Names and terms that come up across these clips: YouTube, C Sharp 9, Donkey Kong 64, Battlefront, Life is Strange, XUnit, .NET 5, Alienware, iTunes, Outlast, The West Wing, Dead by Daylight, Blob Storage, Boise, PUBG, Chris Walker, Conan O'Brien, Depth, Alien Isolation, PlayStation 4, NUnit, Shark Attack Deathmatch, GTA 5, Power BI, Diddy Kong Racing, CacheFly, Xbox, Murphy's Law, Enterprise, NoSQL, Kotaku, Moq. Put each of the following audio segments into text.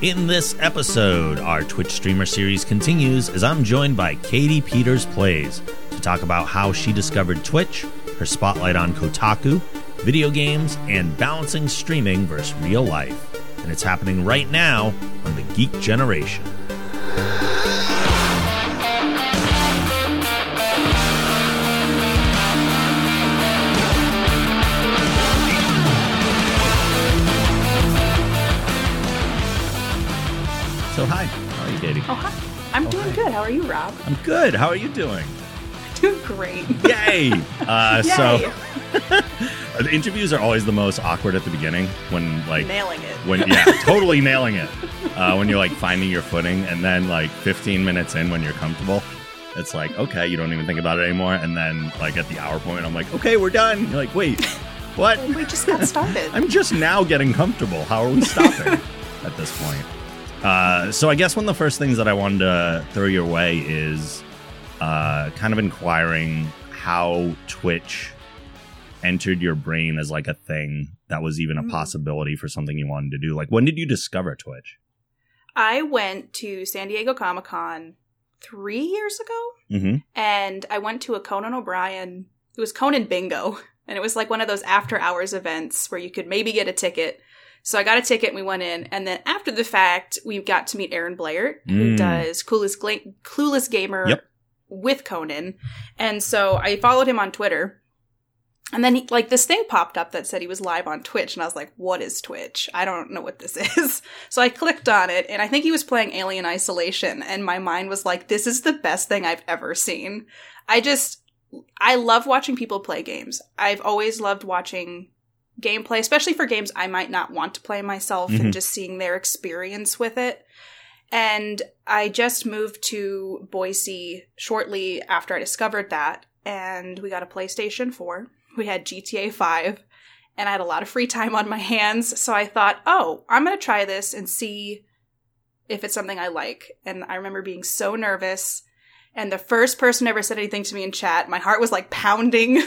In this episode, our Twitch streamer series continues as I'm joined by KatiePetersPlays to talk about how she discovered Twitch, her spotlight on Kotaku, video games, and balancing streaming versus real life. And it's happening right now on The Geek Generation. So hi, how are you, Katie? Oh hi, I'm doing good. How are you, Rob? I'm good. How are you doing? Doing great. Yay! Yay. So the interviews are always the most awkward at the beginning when like nailing it. Totally nailing it. When you're like finding your footing, and then like 15 minutes in, when you're comfortable, it's like okay, you don't even think about it anymore. And then like at the hour point, I'm like, okay, we're done. You're like, wait, what? We just got started. I'm just now getting comfortable. How are we stopping at this point? So I guess one of the first things that I wanted to throw your way is kind of inquiring how Twitch entered your brain as like a thing that was even a possibility for something you wanted to do. Like, when did you discover Twitch? I went to San Diego Comic-Con 3 years ago, and I went to a Conan O'Brien. It was Conan Bingo, and it was like one of those after-hours events where you could maybe get a ticket. So I got a ticket and we went in. And then after the fact, we got to meet Aaron Blair, who does Clueless Gamer with Conan. And so I followed him on Twitter. And then this thing popped up that said he was live on Twitch. And I was like, what is Twitch? I don't know what this is. So I clicked on it. And I think he was playing Alien Isolation. And my mind was like, this is the best thing I've ever seen. I love watching people play games. I've always loved watching gameplay, especially for games I might not want to play myself, and just seeing their experience with it. And I just moved to Boise shortly after I discovered that, and we got a PlayStation 4. We had GTA 5, and I had a lot of free time on my hands, so I thought, oh, I'm going to try this and see if it's something I like. And I remember being so nervous, and the first person ever said anything to me in chat, my heart was like pounding.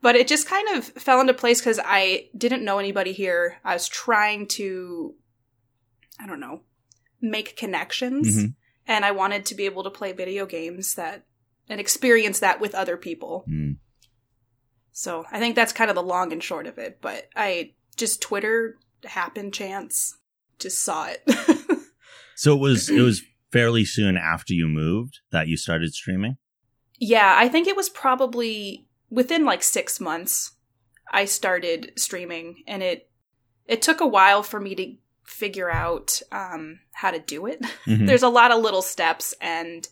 But it just kind of fell into place because I didn't know anybody here. I was trying to, I don't know, make connections. And I wanted to be able to play video games and experience that with other people. So I think that's kind of the long and short of it. But I just Twitter happened chance, just saw it. So it was fairly soon after you moved that you started streaming? Yeah, I think it was probably within like 6 months, I started streaming, and it took a while for me to figure out how to do it. There's a lot of little steps, and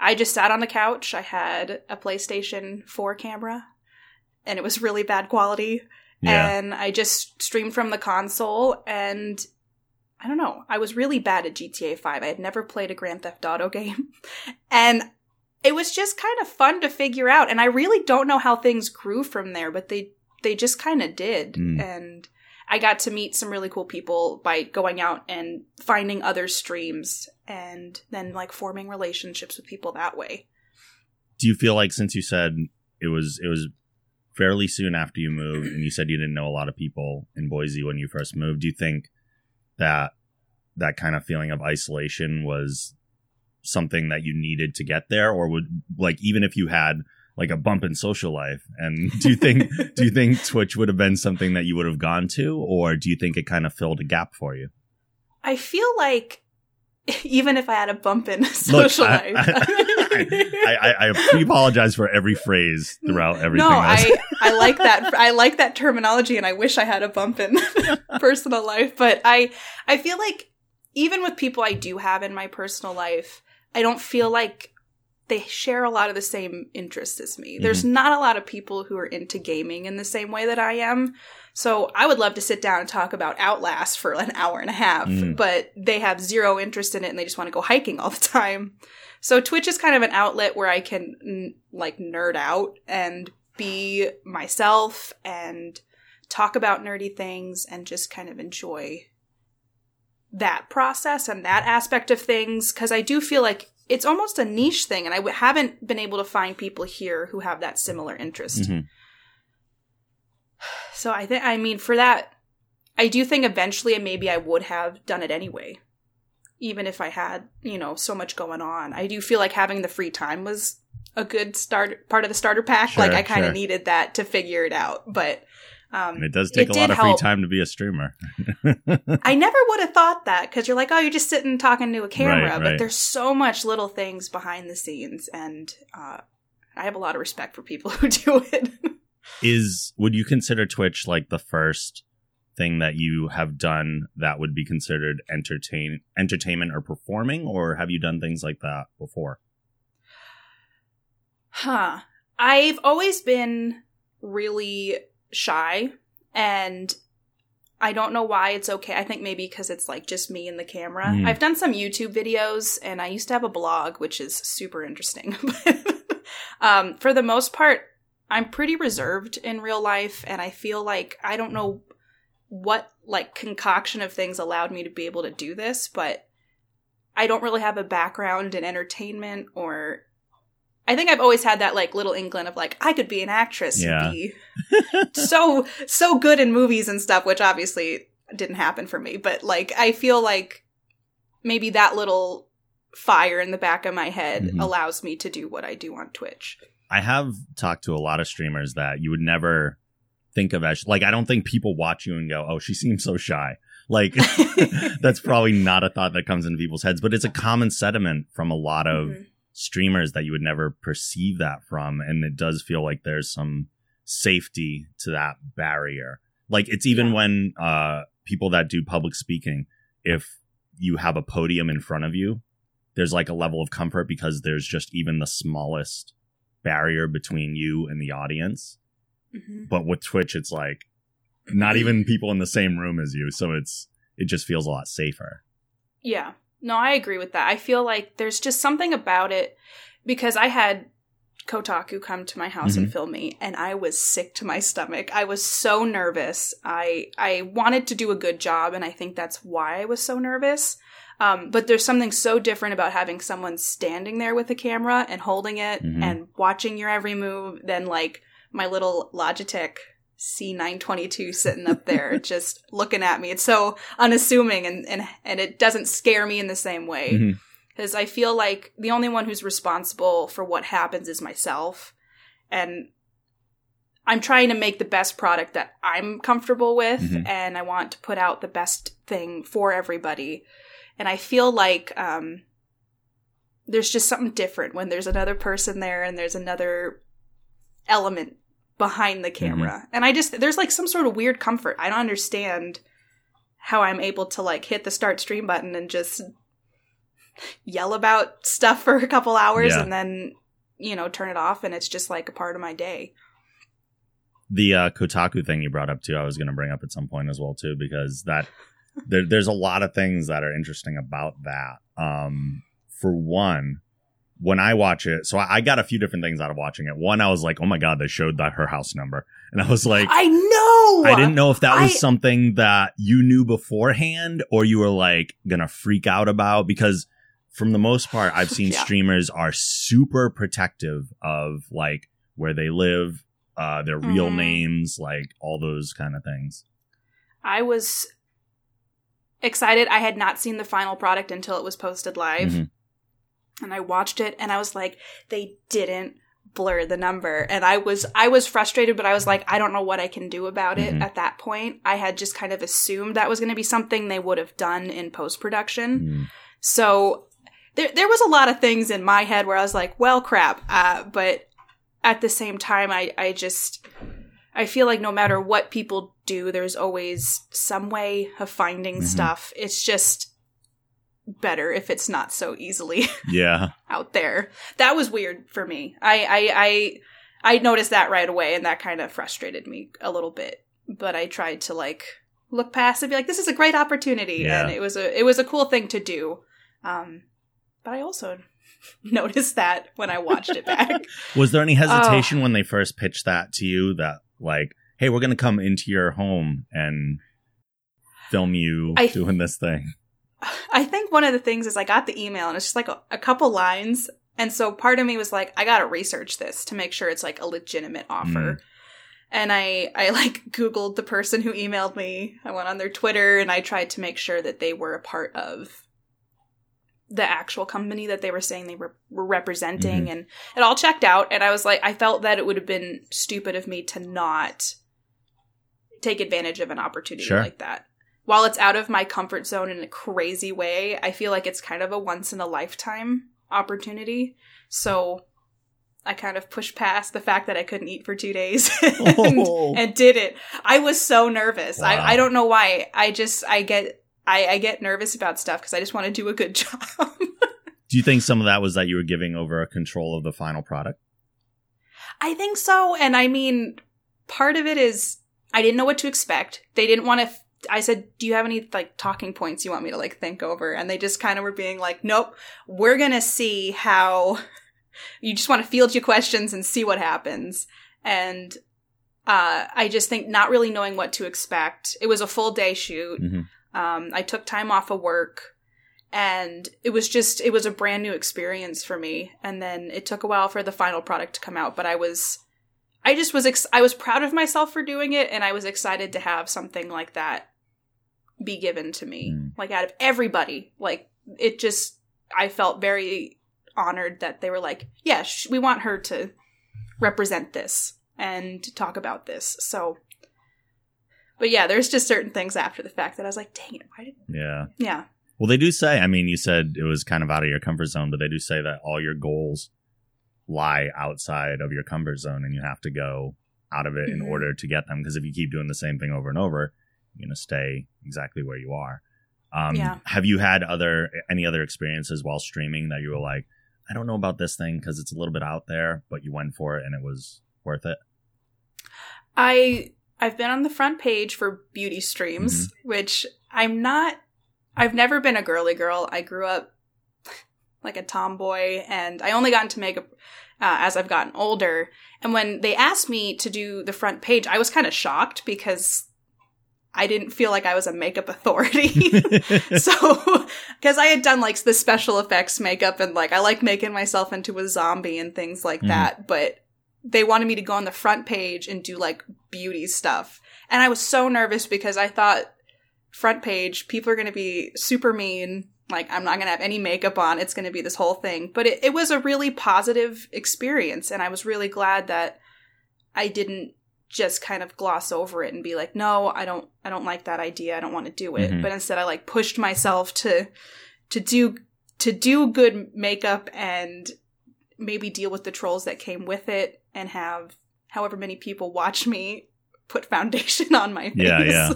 I just sat on the couch. I had a PlayStation 4 camera, and it was really bad quality, and I just streamed from the console, and I don't know. I was really bad at GTA 5. I had never played a Grand Theft Auto game, and it was just kind of fun to figure out, and I really don't know how things grew from there, but they just kind of did. And I got to meet some really cool people by going out and finding other streams and then like forming relationships with people that way. Do you feel like, since you said it was fairly soon after you moved, and you said you didn't know a lot of people in Boise when you first moved, do you think that kind of feeling of isolation was something that you needed to get there, or would, like, even if you had like a bump in social life, and do you think Twitch would have been something that you would have gone to, or do you think it kind of filled a gap for you? I feel like even if I had a bump in social life, I apologize for every phrase throughout everything. No, else. I like that. I like that terminology, and I wish I had a bump in personal life, but I feel like even with people I do have in my personal life, I don't feel like they share a lot of the same interests as me. There's not a lot of people who are into gaming in the same way that I am. So I would love to sit down and talk about Outlast for an hour and a half, but they have zero interest in it, and they just want to go hiking all the time. So Twitch is kind of an outlet where I can nerd out and be myself and talk about nerdy things and just kind of enjoy that process and that aspect of things, because I do feel like it's almost a niche thing, and I haven't been able to find people here who have that similar interest. So I think, I mean, for that, I do think eventually maybe I would have done it anyway. even if I had, you know, so much going on. I do feel like having the free time was a good start, part of the starter pack. Sure, like, I kind of needed that to figure it out. But it does take a lot of free time to be a streamer. I never would have thought that, because you're like, oh, you're just sitting talking to a camera. Right. But there's so much little things behind the scenes. And I have a lot of respect for people who do it. Would you consider Twitch like the first thing that you have done that would be considered entertainment or performing, or have you done things like that before? I've always been really shy, and I don't know why it's okay. I think maybe because it's like just me and the camera. I've done some YouTube videos, and I used to have a blog, which is super interesting. But for the most part, I'm pretty reserved in real life, and I feel like I don't know what like concoction of things allowed me to be able to do this, but I don't really have a background in entertainment, or I think I've always had that like little inkling of like I could be an actress and be so good in movies and stuff, which obviously didn't happen for me, but like I feel like maybe that little fire in the back of my head allows me to do what I do on Twitch. I have talked to a lot of streamers that you would never think of as, like, I don't think people watch you and go, oh, she seems so shy, like that's probably not a thought that comes into people's heads, but it's a common sentiment from a lot of streamers that you would never perceive that from, and it does feel like there's some safety to that barrier. Like, it's even when people that do public speaking, if you have a podium in front of you, there's like a level of comfort because there's just even the smallest barrier between you and the audience. But with Twitch, it's like not even people in the same room as you. So it just feels a lot safer. Yeah. No, I agree with that. I feel like there's just something about it, because I had Kotaku come to my house and film me, and I was sick to my stomach. I was so nervous. I wanted to do a good job, and I think that's why I was so nervous. But there's something so different about having someone standing there with a camera and holding it and watching your every move than like my little Logitech C922 sitting up there just looking at me. It's so unassuming, and it doesn't scare me in the same way, because I feel like the only one who's responsible for what happens is myself, and I'm trying to make the best product that I'm comfortable with, and I want to put out the best thing for everybody. And I feel like there's just something different when there's another person there and there's another element behind the camera. And I just, there's like some sort of weird comfort. I don't understand how I'm able to like hit the start stream button and just yell about stuff for a couple hours and then, you know, turn it off, and it's just like a part of my day. The Kotaku thing you brought up too, I was going to bring up at some point as well too, because that there's a lot of things that are interesting about that. For one, when I watch it, so I got a few different things out of watching it. One, I was like, oh my God, they showed that her house number. And I was like, I know. I didn't know if that was something that you knew beforehand or you were like going to freak out about, because from the most part, I've seen streamers are super protective of like where they live, their real names, like all those kind of things. I was excited. I had not seen the final product until it was posted live. And I watched it, and I was like, they didn't blur the number. And I was frustrated, but I was like, I don't know what I can do about it at that point. I had just kind of assumed that was going to be something they would have done in post-production. So there was a lot of things in my head where I was like, well, crap. But at the same time, I feel like no matter what people do, there's always some way of finding stuff. It's just better if it's not so easily out there. That was weird for me. I noticed that right away, and that kind of frustrated me a little bit, but I tried to like look past and be like, this is a great opportunity, and it was a cool thing to do, but I also noticed that when I watched it back. Was there any hesitation when they first pitched that to you, that like, hey, we're gonna come into your home and film you doing this thing? I think one of the things is I got the email, and it's just like a couple lines. And so part of me was like, I got to research this to make sure it's like a legitimate offer. And I like Googled the person who emailed me. I went on their Twitter, and I tried to make sure that they were a part of the actual company that they were saying they were representing, mm-hmm. and it all checked out. And I was like, I felt that it would have been stupid of me to not take advantage of an opportunity sure. like that. While it's out of my comfort zone in a crazy way, I feel like it's kind of a once in a lifetime opportunity. So I kind of pushed past the fact that I couldn't eat for 2 days and did it. I was so nervous. Wow. I don't know why. I get nervous about stuff because I just want to do a good job. Do you think some of that was that you were giving over control of the final product? I think so. And I mean, part of it is I didn't know what to expect. They didn't want to... I said, do you have any like talking points you want me to like think over? And they just kind of were being like, nope, we're going to see how... You just want to field your questions and see what happens. And I just think not really knowing what to expect. It was a full day shoot. Mm-hmm. I took time off of work, and it was a brand new experience for me. And then it took a while for the final product to come out, but I was proud of myself for doing it. And I was excited to have something like that be given to me, like out of everybody. Like it just, I felt very honored that they were like, yeah, we want her to represent this and to talk about this. So, but yeah, there's just certain things after the fact that I was like, dang it, why didn't... Yeah. Well, they do say, I mean, you said it was kind of out of your comfort zone, but they do say that all your goals lie outside of your comfort zone and you have to go out of it mm-hmm. in order to get them. Because if you keep doing the same thing over and over, you're going to stay exactly where you are. Have you had any other experiences while streaming that you were like, I don't know about this thing because it's a little bit out there, but you went for it and it was worth it? I've been on the front page for beauty streams, mm-hmm. which I've never been a girly girl. I grew up like a tomboy, and I only got into makeup as I've gotten older. And when they asked me to do the front page, I was kind of shocked because I didn't feel like I was a makeup authority. So, because I had done like the special effects makeup and like I like making myself into a zombie and things like mm-hmm. that. But they wanted me to go on the front page and do like beauty stuff. And I was so nervous because I thought front page, people are going to be super mean. Like I'm not going to have any makeup on. It's going to be this whole thing. But it was a really positive experience. And I was really glad that I didn't just kind of gloss over it and be like, no, I don't like that idea. I don't want to do it. Mm-hmm. But instead I like pushed myself to do good makeup and maybe deal with the trolls that came with it and have however many people watch me put foundation on my face. Yeah.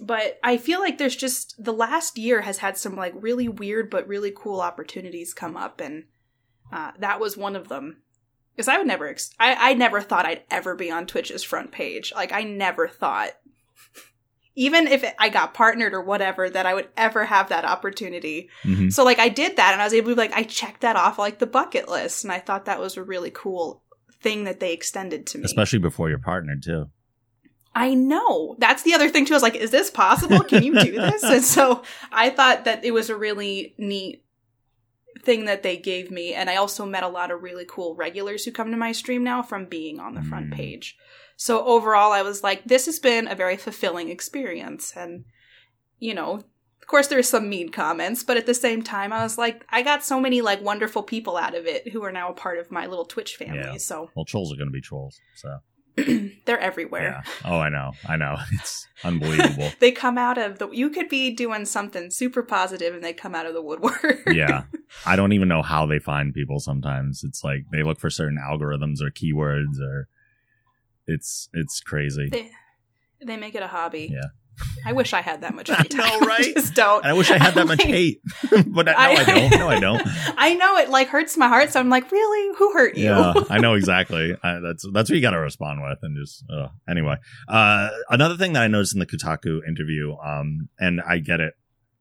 But I feel like there's just the last year has had some like really weird but really cool opportunities come up, and that was one of them. Because I would never, I never thought I'd ever be on Twitch's front page. Like, I never thought, even if I got partnered or whatever, that I would ever have that opportunity. Mm-hmm. So, like, I did that, and I was able to be like, I checked that off, like, the bucket list. And I thought that was a really cool thing that they extended to me. Especially before you're partnered, too. I know. That's the other thing, too. I was like, is this possible? Can you do this? And so I thought that it was a really neat thing that they gave me. And I also met a lot of really cool regulars who come to my stream now from being on the front page. So overall, I was like, this has been a very fulfilling experience. And, you know, of course there's some mean comments, but at the same time, I was like, I got so many like wonderful people out of it who are now a part of my little Twitch family. Yeah. So, well, trolls are going to be trolls. So they're everywhere. Yeah. Oh, I know. It's unbelievable. They come out of you could be doing something super positive and they come out of the woodwork. Yeah. I don't even know how they find people sometimes. It's like they look for certain algorithms or keywords, or it's crazy. They make it a hobby. Yeah. I wish I had that much free time. I know, right? I just don't. And I wish I had that much hate. But I don't. I know it like hurts my heart. So I'm like, really? Who hurt you? Yeah, I know exactly. That's what you got to respond with. And just anyway. Another thing that I noticed in the Kotaku interview, and I get it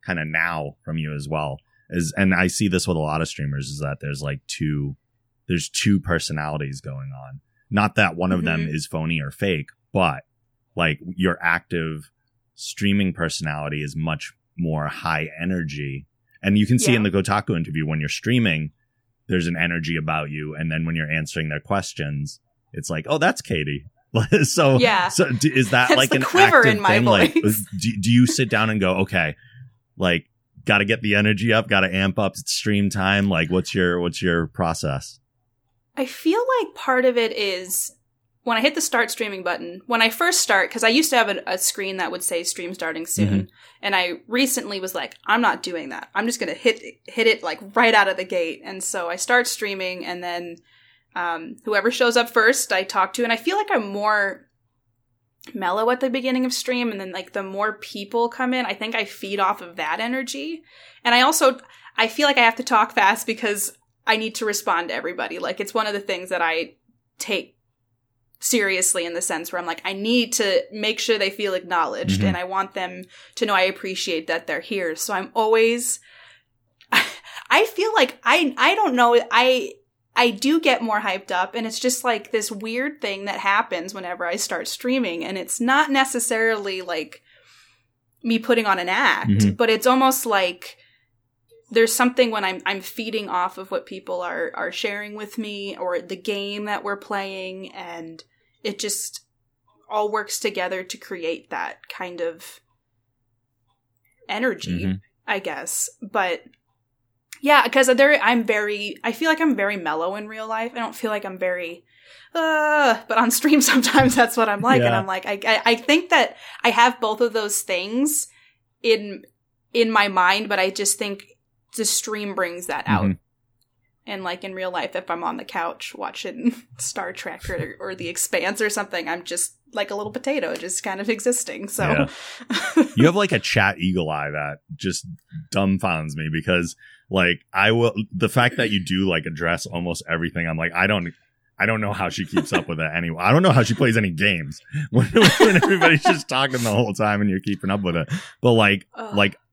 kind of now from you as well, is, and I see this with a lot of streamers, is that there's like two personalities going on. Not that one of mm-hmm. them is phony or fake, but like your active streaming personality is much more high energy, and you can see in the Kotaku interview when you're streaming there's an energy about you, and then when you're answering their questions it's like, oh, that's Katie. so is that that's like an quiver active in my voice. Like do you sit down and go, okay, like got to get the energy up, got to amp up stream time? Like, what's your process? I feel like part of it is when I hit the start streaming button, when I first start, because I used to have a screen that would say stream starting soon. Mm-hmm. And I recently was like, I'm not doing that. I'm just going to hit it like right out of the gate. And so I start streaming, and then whoever shows up first, I talk to. And I feel like I'm more mellow at the beginning of stream, and then like the more people come in, I think I feed off of that energy. And I feel like I have to talk fast because I need to respond to everybody. Like, it's one of the things that I take seriously, in the sense where I'm like, I need to make sure they feel acknowledged, mm-hmm. and I want them to know I appreciate that they're here. So I'm always I feel like I don't know, I do get more hyped up, and it's just like this weird thing that happens whenever I start streaming, and it's not necessarily like me putting on an act, mm-hmm. but it's almost like there's something when I'm feeding off of what people are sharing with me, or the game that we're playing, and it just all works together to create that kind of energy, mm-hmm. I guess. But yeah, because I feel like I'm very mellow in real life. I don't feel like I'm very, but on stream sometimes that's what I'm like. Yeah. And I'm like, I think that I have both of those things in my mind, but I just think the stream brings that out. Mm-hmm. And like in real life, if I'm on the couch watching Star Trek or The Expanse or something, I'm just like a little potato, just kind of existing. So yeah. You have like a chat eagle eye that just dumbfounds me, because like the fact that you do like address almost everything, I'm like, I don't know how she keeps up with it anyway. I don't know how she plays any games when everybody's just talking the whole time and you're keeping up with it. But like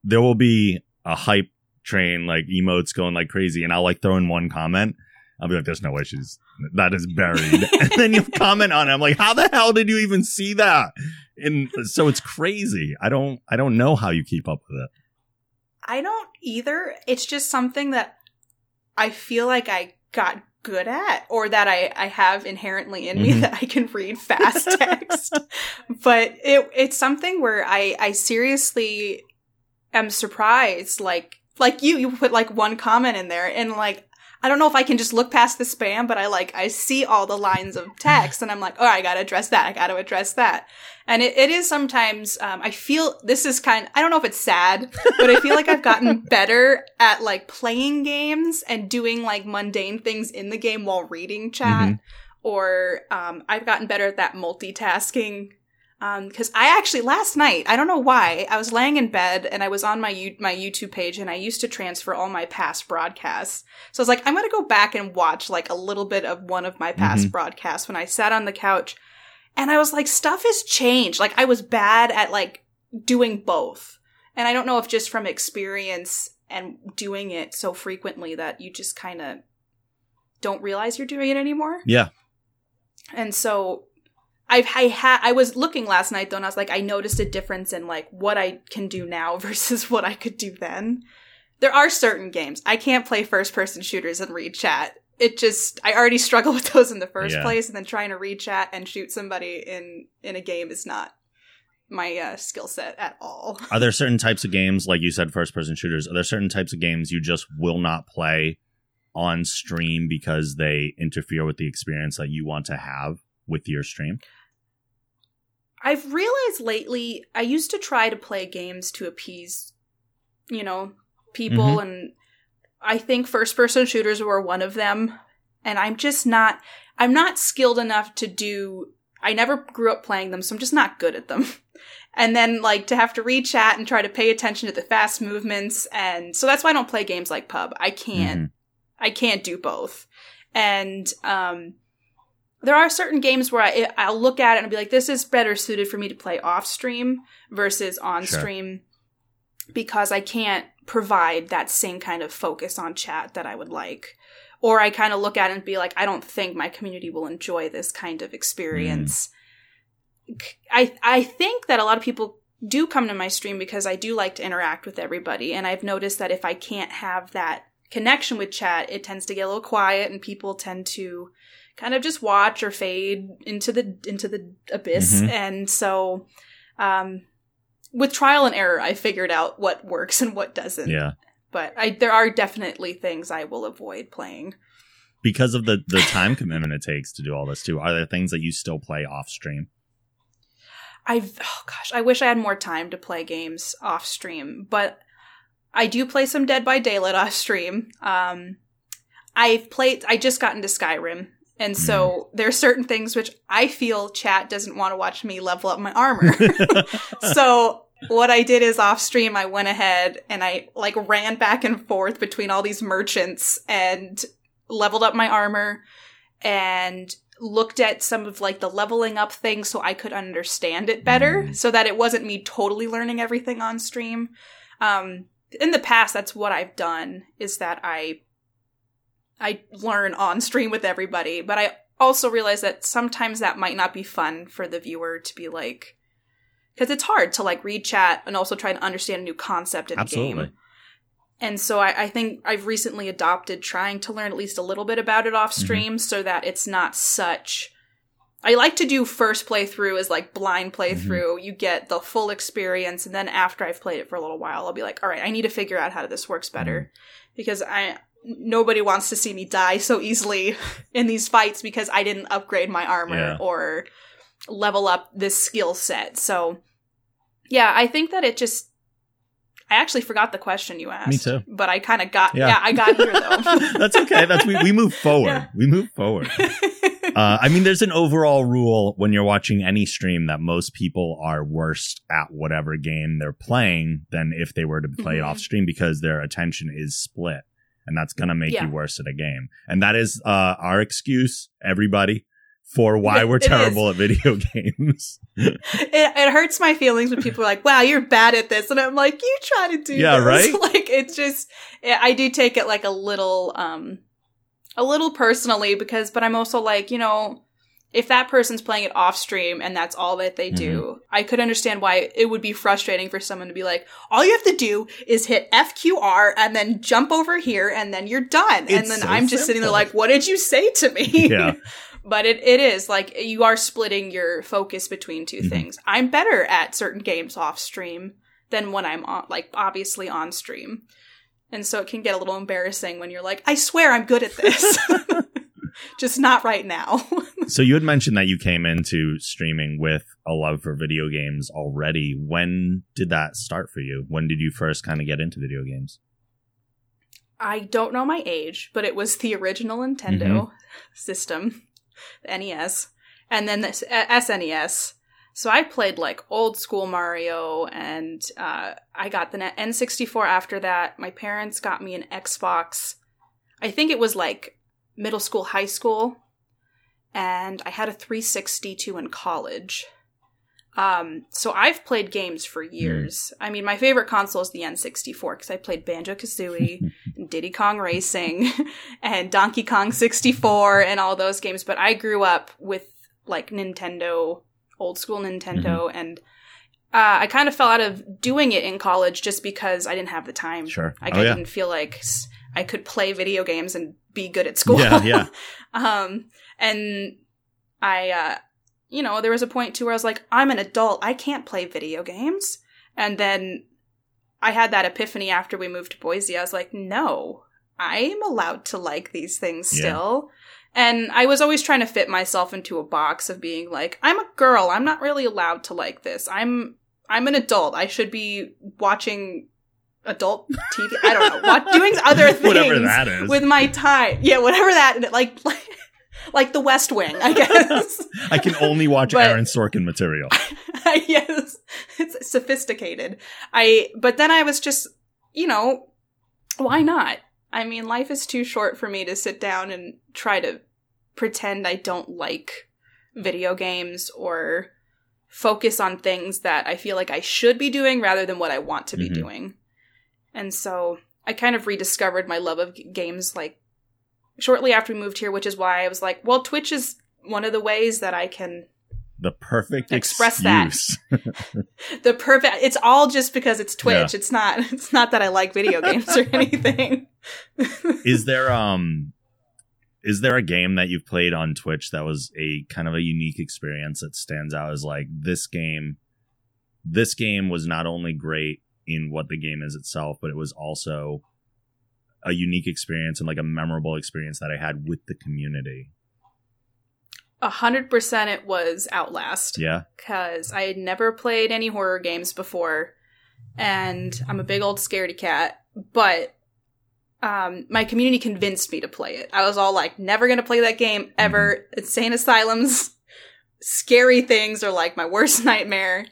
there will be a hype train, like emotes going like crazy, and I'll like throw in one comment. I'll be like, there's no way that is buried. And then you'll comment on it. I'm like, how the hell did you even see that? And so it's crazy. I don't know how you keep up with it. I don't either. It's just something that I feel like I got good at, or that I have inherently in mm-hmm. me, that I can read fast text. But it's something where I seriously am surprised. Like you put like one comment in there, and like, I don't know if I can just look past the spam, but I see all the lines of text, and I'm like, oh, I got to address that. I got to address that. And it is sometimes, I feel this is I don't know if it's sad, but I feel like I've gotten better at like playing games and doing like mundane things in the game while reading chat, mm-hmm. or I've gotten better at that multitasking. Because I actually, last night, I don't know why, I was laying in bed and I was on my YouTube page, and I used to transfer all my past broadcasts. So I was like, I'm going to go back and watch like a little bit of one of my past mm-hmm. broadcasts when I sat on the couch. And I was like, stuff has changed. Like, I was bad at like doing both. And I don't know if just from experience and doing it so frequently that you just kind of don't realize you're doing it anymore. Yeah. And so I was looking last night though, and I was like, I noticed a difference in like what I can do now versus what I could do then. There are certain games I can't play first-person shooters and read chat. I already struggle with those in the first place, and then trying to read chat and shoot somebody in a game is not my skill set at all. Are there certain types of games, like you said, first-person shooters? Are there certain types of games you just will not play on stream because they interfere with the experience that you want to have with your stream? I've realized lately, I used to try to play games to appease, you know, people. Mm-hmm. And I think first-person shooters were one of them. And I'm not skilled enough to do, I never grew up playing them, so I'm just not good at them. And then like to have to read chat and try to pay attention to the fast movements. And so that's why I don't play games like PUBG. I can't do both. And, there are certain games where I'll look at it and be like, this is better suited for me to play off stream versus on stream, because I can't provide that same kind of focus on chat that I would like. Or I kind of look at it and be like, I don't think my community will enjoy this kind of experience. Mm. I think that a lot of people do come to my stream because I do like to interact with everybody. And I've noticed that if I can't have that connection with chat, it tends to get a little quiet, and people tend to kind of just watch or fade into the abyss. Mm-hmm. And so with trial and error, I figured out what works and what doesn't. Yeah. But there are definitely things I will avoid playing. Because of the time commitment it takes to do all this, too, are there things that you still play off stream? I wish I had more time to play games off stream, but I do play some Dead by Daylight off stream. I just got into Skyrim, and so there are certain things which I feel chat doesn't want to watch me level up my armor. So what I did is off stream, I went ahead and I ran back and forth between all these merchants and leveled up my armor and looked at some of the leveling up things so I could understand it better, so that it wasn't me totally learning everything on stream. In the past, that's what I've done, is that I learn on stream with everybody, but I also realize that sometimes that might not be fun for the viewer to be because it's hard to read chat and also try to understand a new concept in a game. And so I think I've recently adopted trying to learn at least a little bit about it off stream, so that it's not such... I like to do first playthrough as blind playthrough. You get the full experience, and then after I've played it for a little while, I'll be all right, I need to figure out how this works better. Because nobody wants to see me die so easily in these fights because I didn't upgrade my armor or level up this skill set. So, yeah, I think that it just... I actually forgot the question you asked. Me too. But I kind of got... Yeah, I got here, though. That's okay. We move forward. Yeah. We move forward. There's an overall rule when you're watching any stream that most people are worse at whatever game they're playing than if they were to play it off stream, because their attention is split. And that's going to make you worse at a game. And that is our excuse, everybody, for why we're terrible at video games. It hurts my feelings when people are wow, you're bad at this. And I'm you try to do this. Yeah, right? It's just, I do take it a little personally, but I'm also if that person's playing it off stream and that's all that they do, I could understand why it would be frustrating for someone to be all you have to do is hit FQR and then jump over here and then you're done. It's and then so I'm just simple. Sitting there what did you say to me? Yeah. But it is you are splitting your focus between two things. I'm better at certain games off stream than when I'm on, obviously on stream. And so it can get a little embarrassing when you're I swear I'm good at this. Just not right now. So you had mentioned that you came into streaming with a love for video games already. When did that start for you? When did you first kind of get into video games? I don't know my age, but it was the original Nintendo system. The NES, and then the SNES. So I played old school Mario, and I got the N64 after that. My parents got me an Xbox. I think it was middle school, high school, and I had a 360 too in college. So I've played games for years. My favorite console is the N64 because I played Banjo-Kazooie and Diddy Kong Racing and Donkey Kong 64 and all those games. But I grew up with Nintendo, old school Nintendo, and I kind of fell out of doing it in college just because I didn't have the time. Sure. I didn't feel like I could play video games and be good at school. Yeah. And I... there was a point, too, where I was I'm an adult. I can't play video games. And then I had that epiphany after we moved to Boise. I was no, I'm allowed to like these things still. And I was always trying to fit myself into a box of being I'm a girl. I'm not really allowed to like this. I'm an adult. I should be watching adult TV. I don't know. Doing other things. Whatever that is. With my time. Yeah, whatever that. Like the West Wing, I guess. I can only watch Aaron Sorkin material. Yes, it's sophisticated. But then I was just, why not? Life is too short for me to sit down and try to pretend I don't like video games or focus on things that I feel I should be doing rather than what I want to be doing. And so I kind of rediscovered my love of games, shortly after we moved here, which is why I was well, Twitch is one of the ways that I can... The perfect express excuse. That. The perfect... It's all just because it's Twitch. Yeah. It's not that I like video games or anything. Is there a game that you've played on Twitch that was a kind of a unique experience that stands out as this game this game was not only great in what the game is itself, but it was also a unique experience and like a memorable experience that I had with the community. 100% it was Outlast. Yeah. Because I had never played any horror games before, and I'm a big old scaredy cat, but my community convinced me to play it. I was all like, never going to play that game ever. Mm-hmm. Insane asylums, scary things are like my worst nightmare.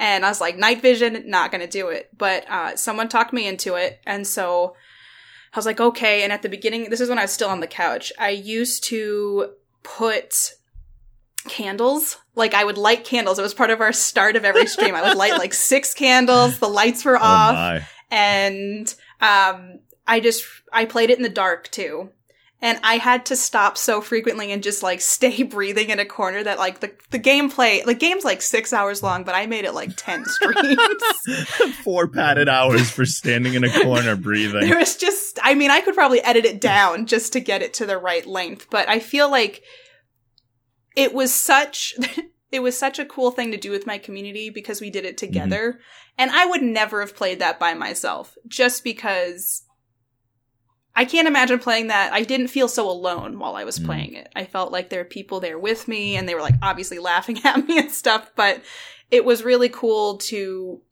And I was like, night vision, not going to do it. But someone talked me into it, and so I was like, okay. And at the beginning, this is when I was still on the couch, I used to put candles, like I would light candles. It was part of our start of every stream. I would light like 6 candles. The lights were off. My. And I played it in the dark too. And I had to stop so frequently and just like stay breathing in a corner that like the gameplay, the game's like 6 hours long, but I made it like 10 streams. 4 padded hours for standing in a corner breathing. There was just, I mean, I could probably edit it down just to get it to the right length, but I feel like it was such a cool thing to do with my community because we did it together. Mm-hmm. And I would never have played that by myself, just because I can't imagine playing that. I didn't feel so alone while I was playing it. I felt like there were people there with me, and they were like obviously laughing at me and stuff, but it was really cool to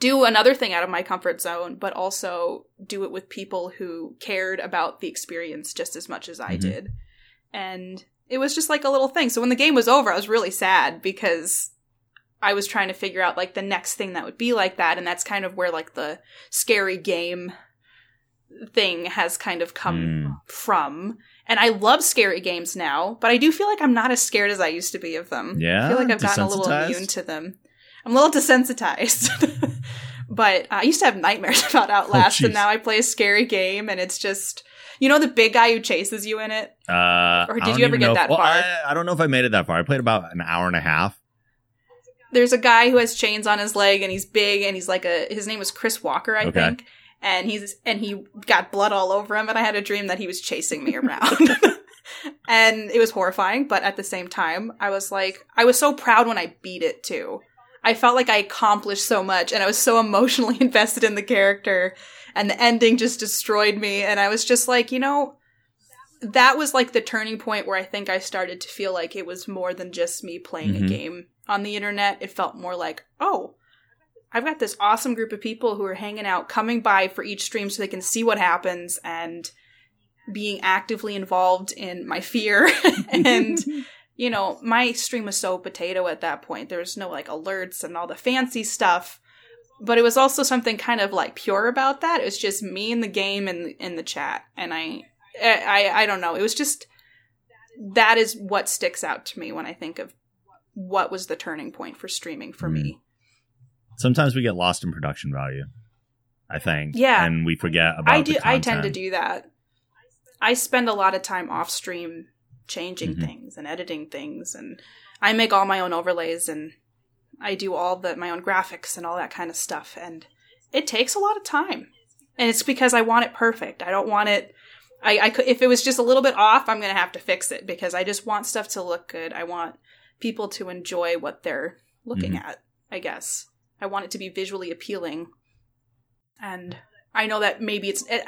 do another thing out of my comfort zone, but also do it with people who cared about the experience just as much as I did. And it was just like a little thing. So when the game was over, I was really sad because I was trying to figure out like the next thing that would be like that. And that's kind of where like the scary game thing has kind of come from. And I love scary games now, but I do feel like I'm not as scared as I used to be of them. Yeah, I feel like I've gotten a little immune to them. I'm a little desensitized. But I used to have nightmares about Outlast, and now I play a scary game, and it's just, you know, the big guy who chases you in it? Or did you ever get that far? I don't know if I made it that far. I played about an hour and a half. There's a guy who has chains on his leg, and he's big, and he's like his name was Chris Walker, I think. And he got blood all over him, and I had a dream that he was chasing me around. And it was horrifying, but at the same time, I was like, I was so proud when I beat it too. I felt like I accomplished so much, and I was so emotionally invested in the character, and the ending just destroyed me. And I was just like, you know, that was like the turning point where I think I started to feel like it was more than just me playing a game on the internet. It felt more like, oh, I've got this awesome group of people who are hanging out, coming by for each stream so they can see what happens, and being actively involved in my fear. And, you know, my stream was so potato at that point. There was no, like, alerts and all the fancy stuff. But it was also something kind of, like, pure about that. It was just me and the game and in the chat. And I don't know. It was just, that is what sticks out to me when I think of what was the turning point for streaming for me. Sometimes we get lost in production value, I think. Yeah. And we forget about the content. I tend to do that. I spend a lot of time off stream changing things and editing things. And I make all my own overlays, and I do all my own graphics and all that kind of stuff. And it takes a lot of time. And it's because I want it perfect. I don't want it. If it was just a little bit off, I'm going to have to fix it because I just want stuff to look good. I want people to enjoy what they're looking at, I guess. I want it to be visually appealing. And I know that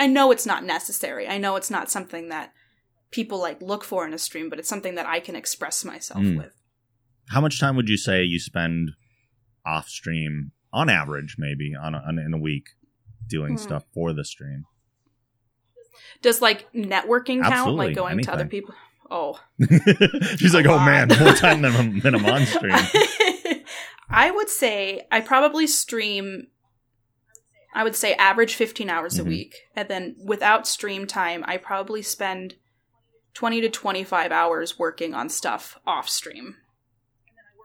I know it's not necessary. I know it's not something that people like look for in a stream, but it's something that I can express myself with. How much time would you say you spend off stream on average, maybe in a week doing stuff for the stream? Does like networking count? Absolutely, like going anything. To other people? Oh, she's like, oh man, more time than I'm on stream. I would say I probably stream, average 15 hours a week. And then without stream time, I probably spend 20 to 25 hours working on stuff off stream.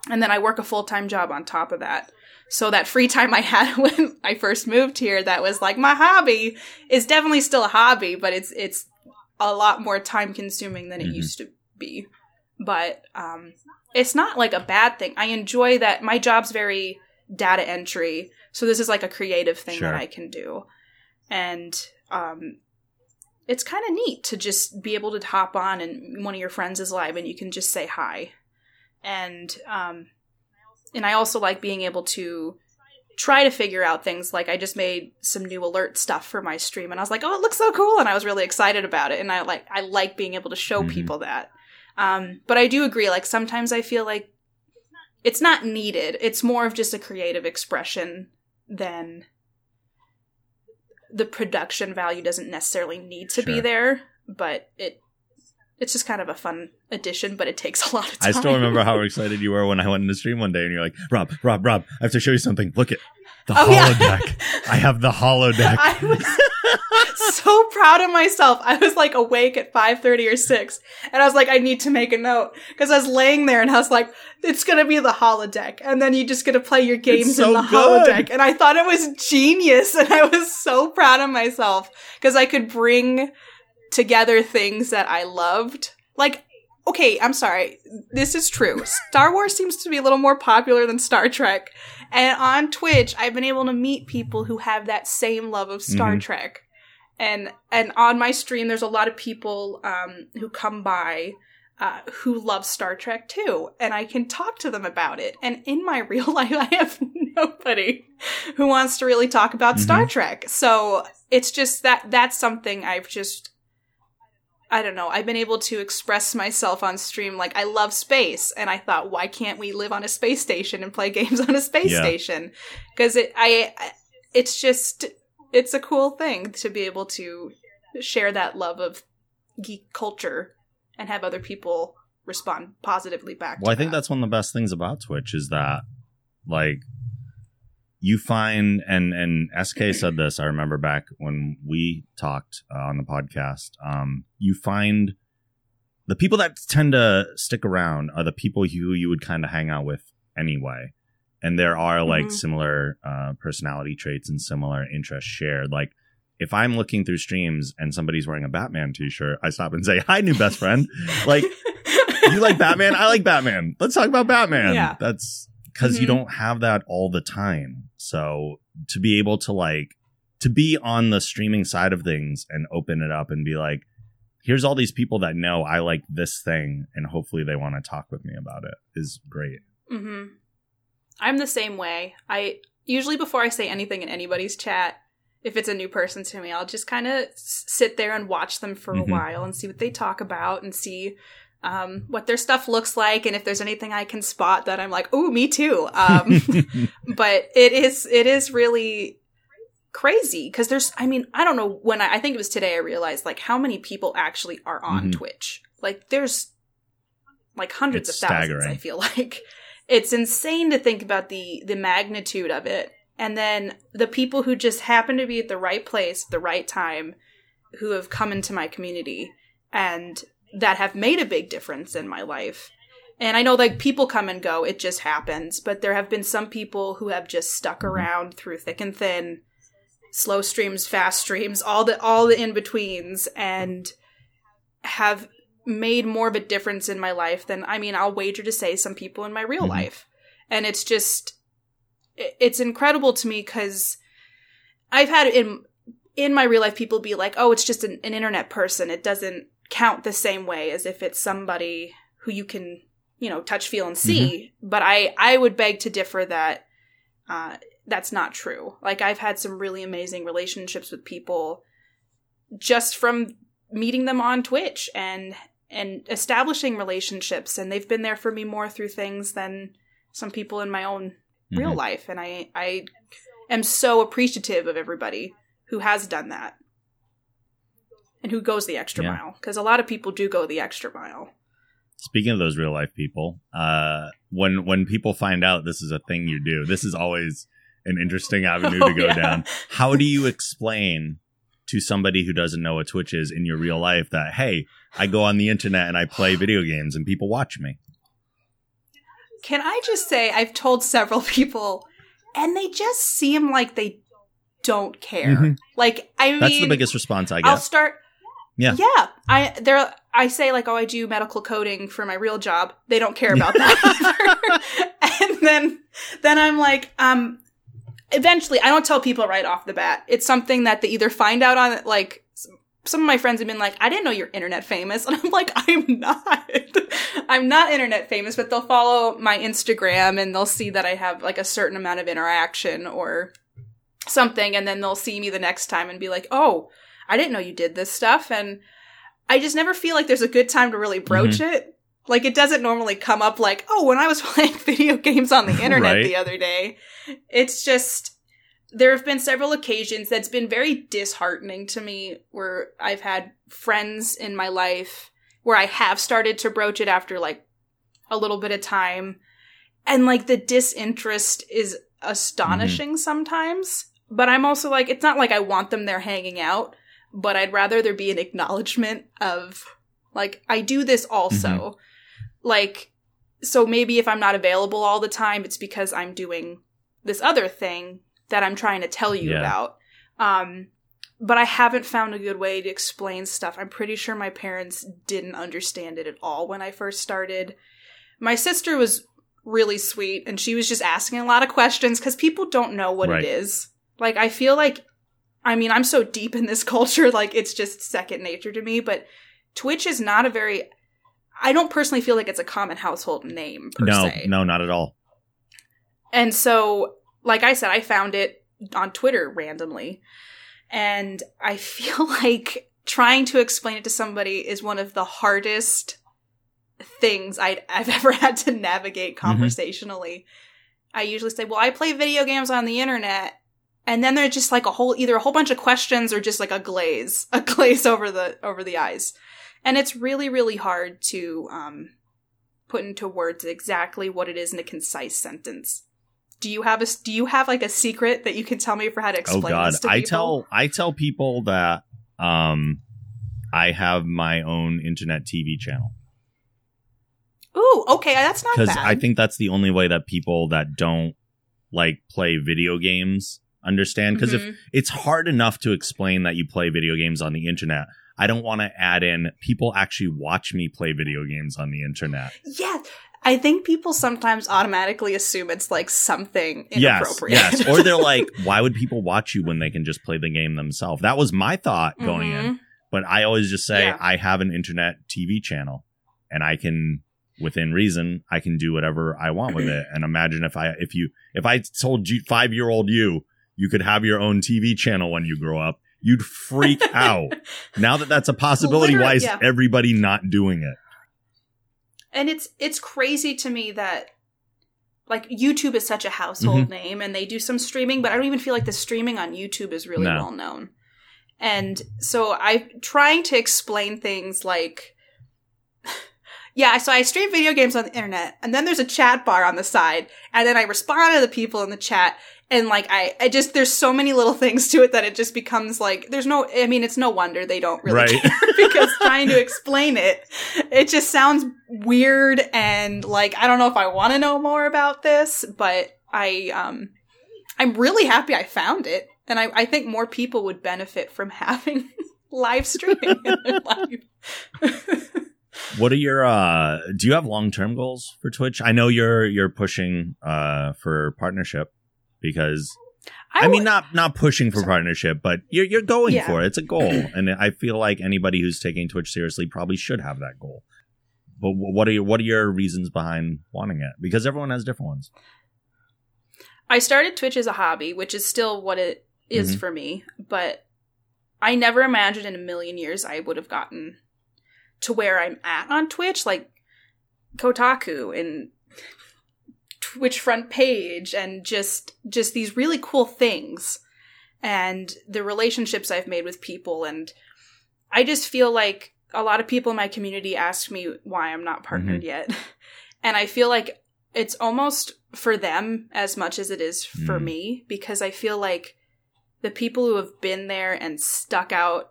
And then I work a full-time job on top of that. So that free time I had when I first moved here, that was like my hobby, is definitely still a hobby, but it's a lot more time consuming than it used to be. But it's not like a bad thing. I enjoy that. My job's very data entry. So this is like a creative thing that I can do. And it's kind of neat to just be able to hop on and one of your friends is live and you can just say hi. And And I also like being able to try to figure out things. Like, I just made some new alert stuff for my stream, and I was like, oh, it looks so cool, and I was really excited about it, and I like being able to show people that. But I do agree, like, sometimes I feel like it's not needed. It's more of just a creative expression than the production value doesn't necessarily need to be there, but it's just kind of a fun addition, but it takes a lot of time. I still remember how excited you were when I went in the stream one day and you're like, Rob, I have to show you something. Look at the holodeck. Yeah. I have the holodeck. I was so proud of myself. I was like awake at 5:30 or 6. And I was like, I need to make a note. Because I was laying there and I was like, it's going to be the holodeck. And then you're just going to play your games in the holodeck. And I thought it was genius. And I was so proud of myself because I could bring together things that I loved. Like, okay, I'm sorry. This is true. Star Wars seems to be a little more popular than Star Trek. And on Twitch, I've been able to meet people who have that same love of Star Trek. And on my stream, there's a lot of people who come by who love Star Trek too. And I can talk to them about it. And in my real life, I have nobody who wants to really talk about Star Trek. So it's just that's something I've just... I don't know, I've been able to express myself on stream, like, I love space, and I thought, why can't we live on a space station and play games on a space station? Because it's a cool thing to be able to share that love of geek culture and have other people respond positively back to that. Well, I think that's one of the best things about Twitch is that, like, you find, and SK said this, I remember back when we talked on the podcast, you find the people that tend to stick around are the people who you would kind of hang out with anyway. And there are like similar personality traits and similar interests shared. Like if I'm looking through streams and somebody's wearing a Batman t-shirt, I stop and say, hi, new best friend. Like, you like Batman? I like Batman. Let's talk about Batman. Yeah. That's... because you don't have that all the time. So to be able to like, to be on the streaming side of things and open it up and be like, here's all these people that know I like this thing and hopefully they want to talk with me about it is great. Mm-hmm. I'm the same way. I usually before I say anything in anybody's chat, if it's a new person to me, I'll just kind of sit there and watch them for a while and see what they talk about and see... what their stuff looks like, and if there's anything I can spot that I'm like, ooh, me too. But it is really crazy because there's, I mean, I don't know when I think it was today I realized like how many people actually are on Twitch. Like there's like hundreds of thousands. Staggering. I feel like it's insane to think about the magnitude of it, and then the people who just happen to be at the right place at the right time who have come into my community and that have made a big difference in my life. And I know like people come and go, it just happens, but there have been some people who have just stuck around through thick and thin, slow streams, fast streams, all the in-betweens, and have made more of a difference in my life than, I mean, I'll wager to say some people in my real life. And it's just, it's incredible to me because I've had in my real life people be like, oh, it's just an internet person. It doesn't count the same way as if it's somebody who you can, you know, touch, feel, and see. But I would beg to differ that that's not true. Like, I've had some really amazing relationships with people just from meeting them on Twitch and establishing relationships. And they've been there for me more through things than some people in my own real life. And I am so appreciative of everybody who has done that. And who goes the extra mile. Because a lot of people do go the extra mile. Speaking of those real life people, when people find out this is a thing you do, this is always an interesting avenue to go down. How do you explain to somebody who doesn't know what Twitch is in your real life that, hey, I go on the internet and I play video games and people watch me? Can I just say I've told several people and they just seem like they don't care. Like, I mean... that's the biggest response I get. I'll start... Yeah. I say like, oh, I do medical coding for my real job. They don't care about that either. And then I'm like, eventually, I don't tell people right off the bat. It's something that they either find out on like some of my friends have been like, I didn't know you're internet famous. And I'm like, I'm not. I'm not internet famous, but they'll follow my Instagram and they'll see that I have like a certain amount of interaction or something. And then they'll see me the next time and be like, oh, I didn't know you did this stuff. And I just never feel like there's a good time to really broach it. Like, it doesn't normally come up like, oh, when I was playing video games on the internet the other day. It's just, there have been several occasions that's been very disheartening to me where I've had friends in my life where I have started to broach it after, like, a little bit of time. And, like, the disinterest is astonishing sometimes. But I'm also like, it's not like I want them there hanging out, but I'd rather there be an acknowledgement of, like, I do this also. Like, so maybe if I'm not available all the time, it's because I'm doing this other thing that I'm trying to tell you about. But I haven't found a good way to explain stuff. I'm pretty sure my parents didn't understand it at all when I first started. My sister was really sweet, and she was just asking a lot of questions because people don't know what it is. Like, I feel like, I mean, I'm so deep in this culture, like, it's just second nature to me. But Twitch is not a very, I don't personally feel like it's a common household name, per se. No, not at all. And so, like I said, I found it on Twitter randomly. And I feel like trying to explain it to somebody is one of the hardest things I've ever had to navigate conversationally. I usually say, well, I play video games on the internet. And then there's just like a whole, either a whole bunch of questions or just like a glaze over the eyes. And it's really, really hard to put into words exactly what it is in a concise sentence. Do you have like a secret that you can tell me for how to explain this to people? I tell people that I have my own internet TV channel. Ooh, okay, that's not bad. Because I think that's the only way that people that don't like play video games understand. Because if it's hard enough to explain that you play video games on the internet, I don't want to add in people actually watch me play video games on the internet. Yeah. I think people sometimes automatically assume it's, like, something inappropriate. Yes, or they're like, why would people watch you when they can just play the game themselves? That was my thought going in. But I always just say, I have an internet TV channel, and I can, within reason, I can do whatever I want with it. And imagine if I told you, 5-year-old you could have your own TV channel when you grow up, you'd freak out. Now that that's a possibility, why is everybody not doing it? And it's crazy to me that, like, YouTube is such a household name, and they do some streaming, but I don't even feel like the streaming on YouTube is really well known. And so I'm trying to explain things like, so I stream video games on the internet, and then there's a chat bar on the side, and then I respond to the people in the chat, and, like, I just, there's so many little things to it that it just becomes, like, there's no, I mean, it's no wonder they don't really care, because trying to explain it just sounds weird, and, like, I don't know if I want to know more about this, but I'm really happy I found it, and I think more people would benefit from having live streaming in their life. What are your do you have long-term goals for Twitch? I know you're pushing for partnership, because I mean not pushing for partnership, but you're going for it. It's a goal. And I feel like anybody who's taking Twitch seriously probably should have that goal. But what are your reasons behind wanting it? Because everyone has different ones. I started Twitch as a hobby, which is still what it is for me, but I never imagined in a million years I would have gotten to where I'm at on Twitch, like Kotaku and Twitch front page and just these really cool things and the relationships I've made with people. And I just feel like a lot of people in my community ask me why I'm not partnered yet. And I feel like it's almost for them as much as it is for me, because I feel like the people who have been there and stuck out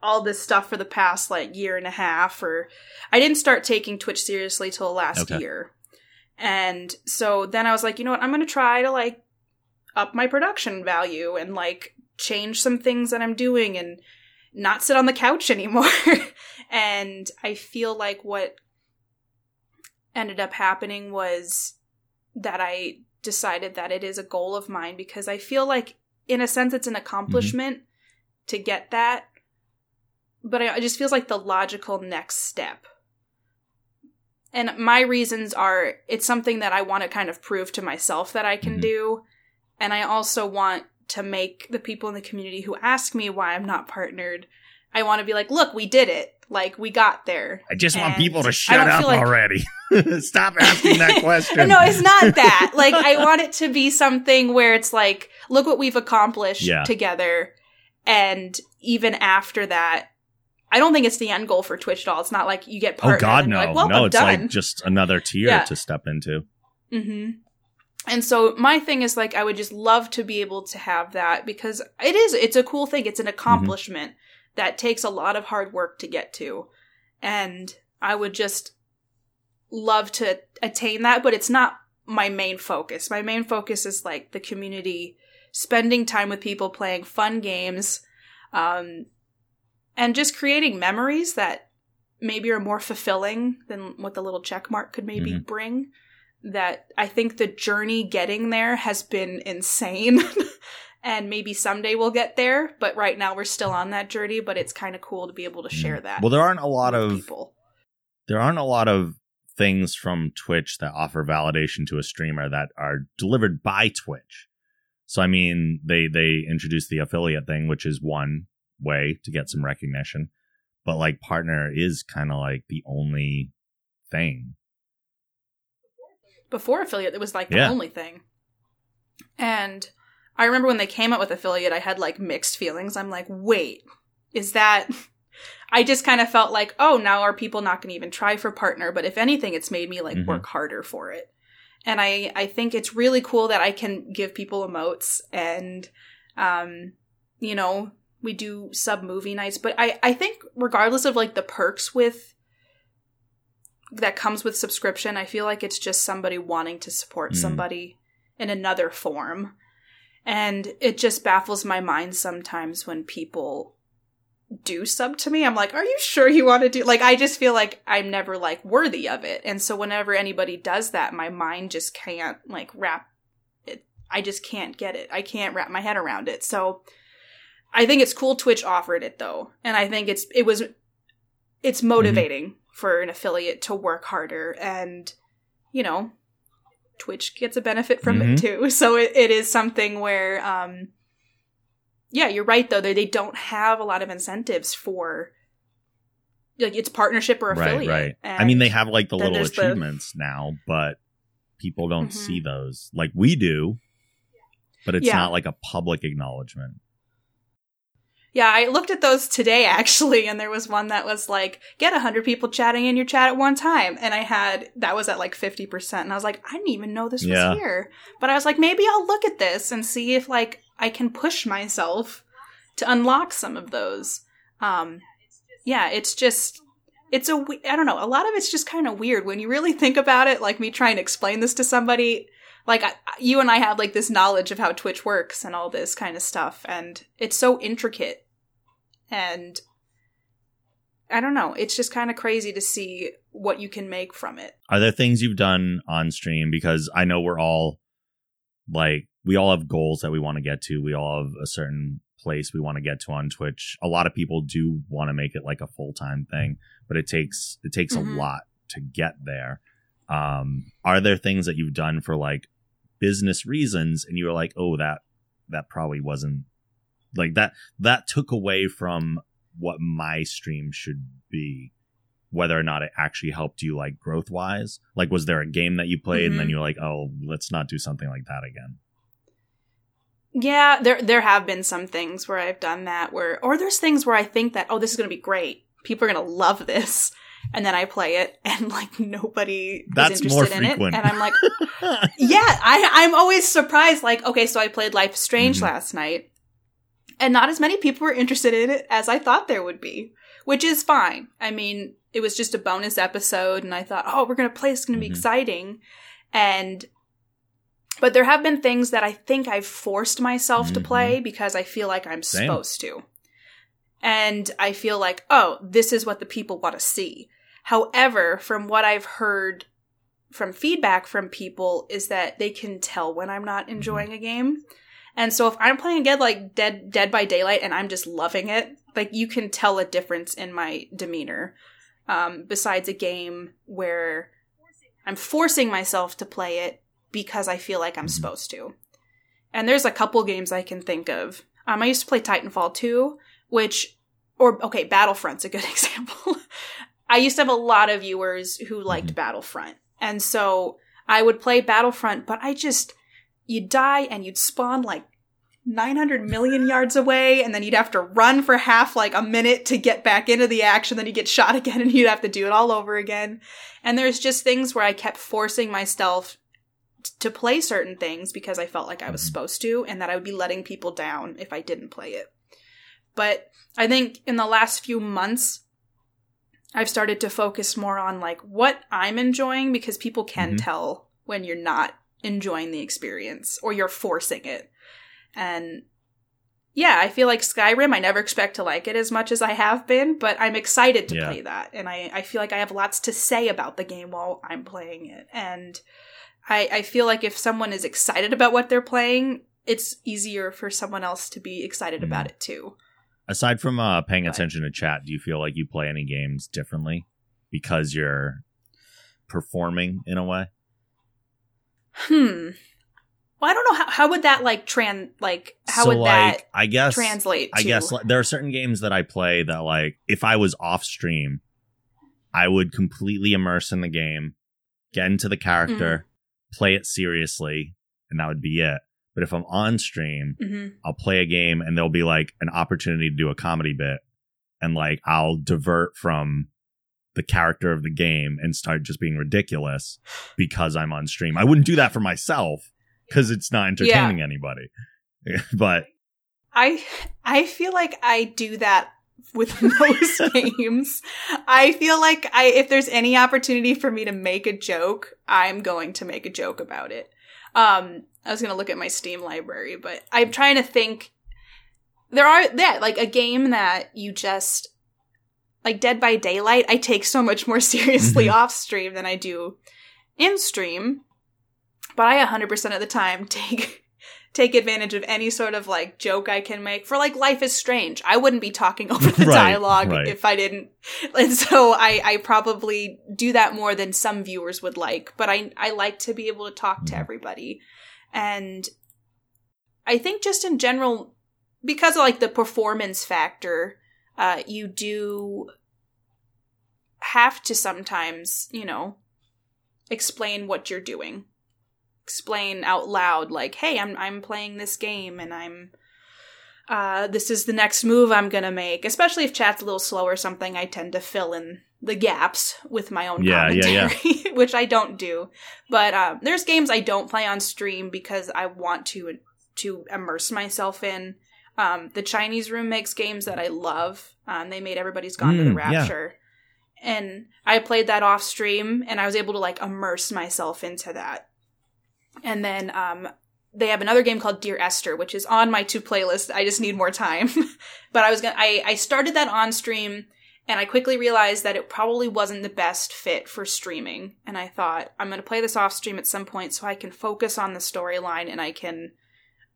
all this stuff for the past, like, year and a half, or I didn't start taking Twitch seriously till last year. And so then I was like, you know what, I'm going to try to, like, up my production value and, like, change some things that I'm doing and not sit on the couch anymore. And I feel like what ended up happening was that I decided that it is a goal of mine, because I feel like, in a sense, it's an accomplishment to get that. But it just feels like the logical next step. And my reasons are, it's something that I want to kind of prove to myself that I can do. And I also want to make the people in the community who ask me why I'm not partnered, I want to be like, look, we did it. Like, we got there. I just want people to shut up already. Stop asking that question. No, it's not that. Like, I want it to be something where it's like, look what we've accomplished together. And even after that, I don't think it's the end goal for Twitch at all. It's not like you get partnered. Oh, God, and no. Like, well, no, it's done. Like just another tier to step into. Mm-hmm. And so my thing is, like, I would just love to be able to have that because it's a cool thing. It's an accomplishment that takes a lot of hard work to get to. And I would just love to attain that, but it's not my main focus. My main focus is, like, the community, spending time with people, playing fun games, and just creating memories that maybe are more fulfilling than what the little check mark could maybe bring. That I think the journey getting there has been insane. And maybe someday we'll get there. But right now we're still on that journey. But it's kind of cool to be able to share that. Well, there aren't a lot of things from Twitch that offer validation to a streamer that are delivered by Twitch. So, I mean, they introduced the affiliate thing, which is one way to get some recognition. But, like, partner is kind of, like, the only thing. Before affiliate, it was, like, the only thing. And I remember when they came up with affiliate, I had, like, mixed feelings. I'm like, wait, is that... I just kind of felt like, oh, now are people not going to even try for partner? But if anything, it's made me, like, work harder for it. And I think it's really cool that I can give people emotes and, you know, we do sub movie nights. But I think regardless of, like, the perks with that comes with subscription, I feel like it's just somebody wanting to support somebody in another form. And it just baffles my mind sometimes when people do sub to me. I'm like, are you sure you want to do? Like, I just feel like I'm never, like, worthy of it. And so whenever anybody does that, my mind just can't, like, wrap it. I just can't get it. I can't wrap my head around it. So I think it's cool Twitch offered it, though. And I think it's motivating for an affiliate to work harder. And, you know, Twitch gets a benefit from it, too. So it is something where... yeah, you're right, though. They don't have a lot of incentives for, like, it's partnership or affiliate. Right, right. I mean, they have, like, the little achievements now, but people don't see those. Like, we do, but it's not, like, a public acknowledgement. Yeah, I looked at those today, actually, and there was one that was, like, get 100 people chatting in your chat at one time. And that was at, like, 50%. And I was like, I didn't even know this was here. But I was like, maybe I'll look at this and see if, like, I can push myself to unlock some of those. I don't know. A lot of it's just kind of weird when you really think about it, like me trying to explain this to somebody, like you and I have like this knowledge of how Twitch works and all this kind of stuff. And it's so intricate and I don't know. It's just kind of crazy to see what you can make from it. Are there things you've done on stream? Because I know we're all like, we all have goals that we want to get to. We all have a certain place we want to get to on Twitch. A lot of people do want to make it like a full-time thing, but it takes a lot to get there. Are there things that you've done for like business reasons and you were like, oh, that probably wasn't like that took away from what my stream should be, whether or not it actually helped you like growth wise? Like, was there a game that you played and then you're like, oh, let's not do something like that again? Yeah, there have been some things where I've done that or there's things where I think that, oh, this is going to be great. People are going to love this. And then I play it and like nobody is interested in it. And I'm like, yeah, I'm always surprised. Like, okay, so I played Life is Strange last night and not as many people were interested in it as I thought there would be, which is fine. I mean, it was just a bonus episode and I thought, oh, we're going to play. It's going to be exciting. But there have been things that I think I've forced myself to play because I feel like I'm supposed to. And I feel like, oh, this is what the people want to see. However, from what I've heard from feedback from people is that they can tell when I'm not enjoying a game. And so if I'm playing a game like Dead by Daylight and I'm just loving it, Like, you can tell a difference in my demeanor. Besides a game where I'm forcing myself to play it because I feel like I'm supposed to. And there's a couple games I can think of. I used to play Titanfall 2, Battlefront's a good example. I used to have a lot of viewers who liked Battlefront. And so I would play Battlefront, but you'd die and you'd spawn like 900 million yards away, and then you'd have to run for a minute to get back into the action, then you get shot again and you'd have to do it all over again. And there's just things where I kept forcing myself to play certain things because I felt like I was supposed to, and that I would be letting people down if I didn't play it. But I think in the last few months, I've started to focus more on like what I'm enjoying, because people can tell when you're not enjoying the experience or you're forcing it. And yeah, I feel like Skyrim, I never expect to like it as much as I have been, but I'm excited to play that. And I feel like I have lots to say about the game while I'm playing it. And I feel like if someone is excited about what they're playing, it's easier for someone else to be excited about it too. Aside from paying attention to chat, do you feel like you play any games differently because you're performing in a way? Well, I don't know how would that translate to? I guess there are certain games that I play that like if I was off stream, I would completely immerse in the game, get into the character, play it seriously, and that would be it. But if I'm on stream, I'll play a game and there'll be like an opportunity to do a comedy bit, and like I'll divert from the character of the game and start just being ridiculous because I'm on stream. I wouldn't do that for myself, because it's not entertaining anybody. But I feel like I do that with most games. I feel like if there's any opportunity for me to make a joke, I'm going to make a joke about it. I was going to look at my Steam library, but I'm trying to think. There are a game that you just like Dead by Daylight, I take so much more seriously off stream than I do in stream. But I 100% of the time take advantage of any sort of like joke I can make. For like Life is Strange, I wouldn't be talking over the dialogue if I didn't. And so I probably do that more than some viewers would like. But I like to be able to talk to everybody. And I think just in general, because of like the performance factor, you do have to sometimes, explain what you're doing. Explain out loud, like, hey, I'm playing this game and I'm this is the next move I'm gonna make. Especially if chat's a little slow or something, I tend to fill in the gaps with my own commentary, which I don't do. But there's games I don't play on stream because I want to immerse myself in. The Chinese room makes games that I love. They made Everybody's Gone to the Rapture. Yeah. And I played that off stream and I was able to like immerse myself into that. And then they have another game called Dear Esther, which is on my to playlist. I just need more time. But I started that on stream, and I quickly realized that it probably wasn't the best fit for streaming. And I thought, I'm going to play this off stream at some point so I can focus on the storyline and I can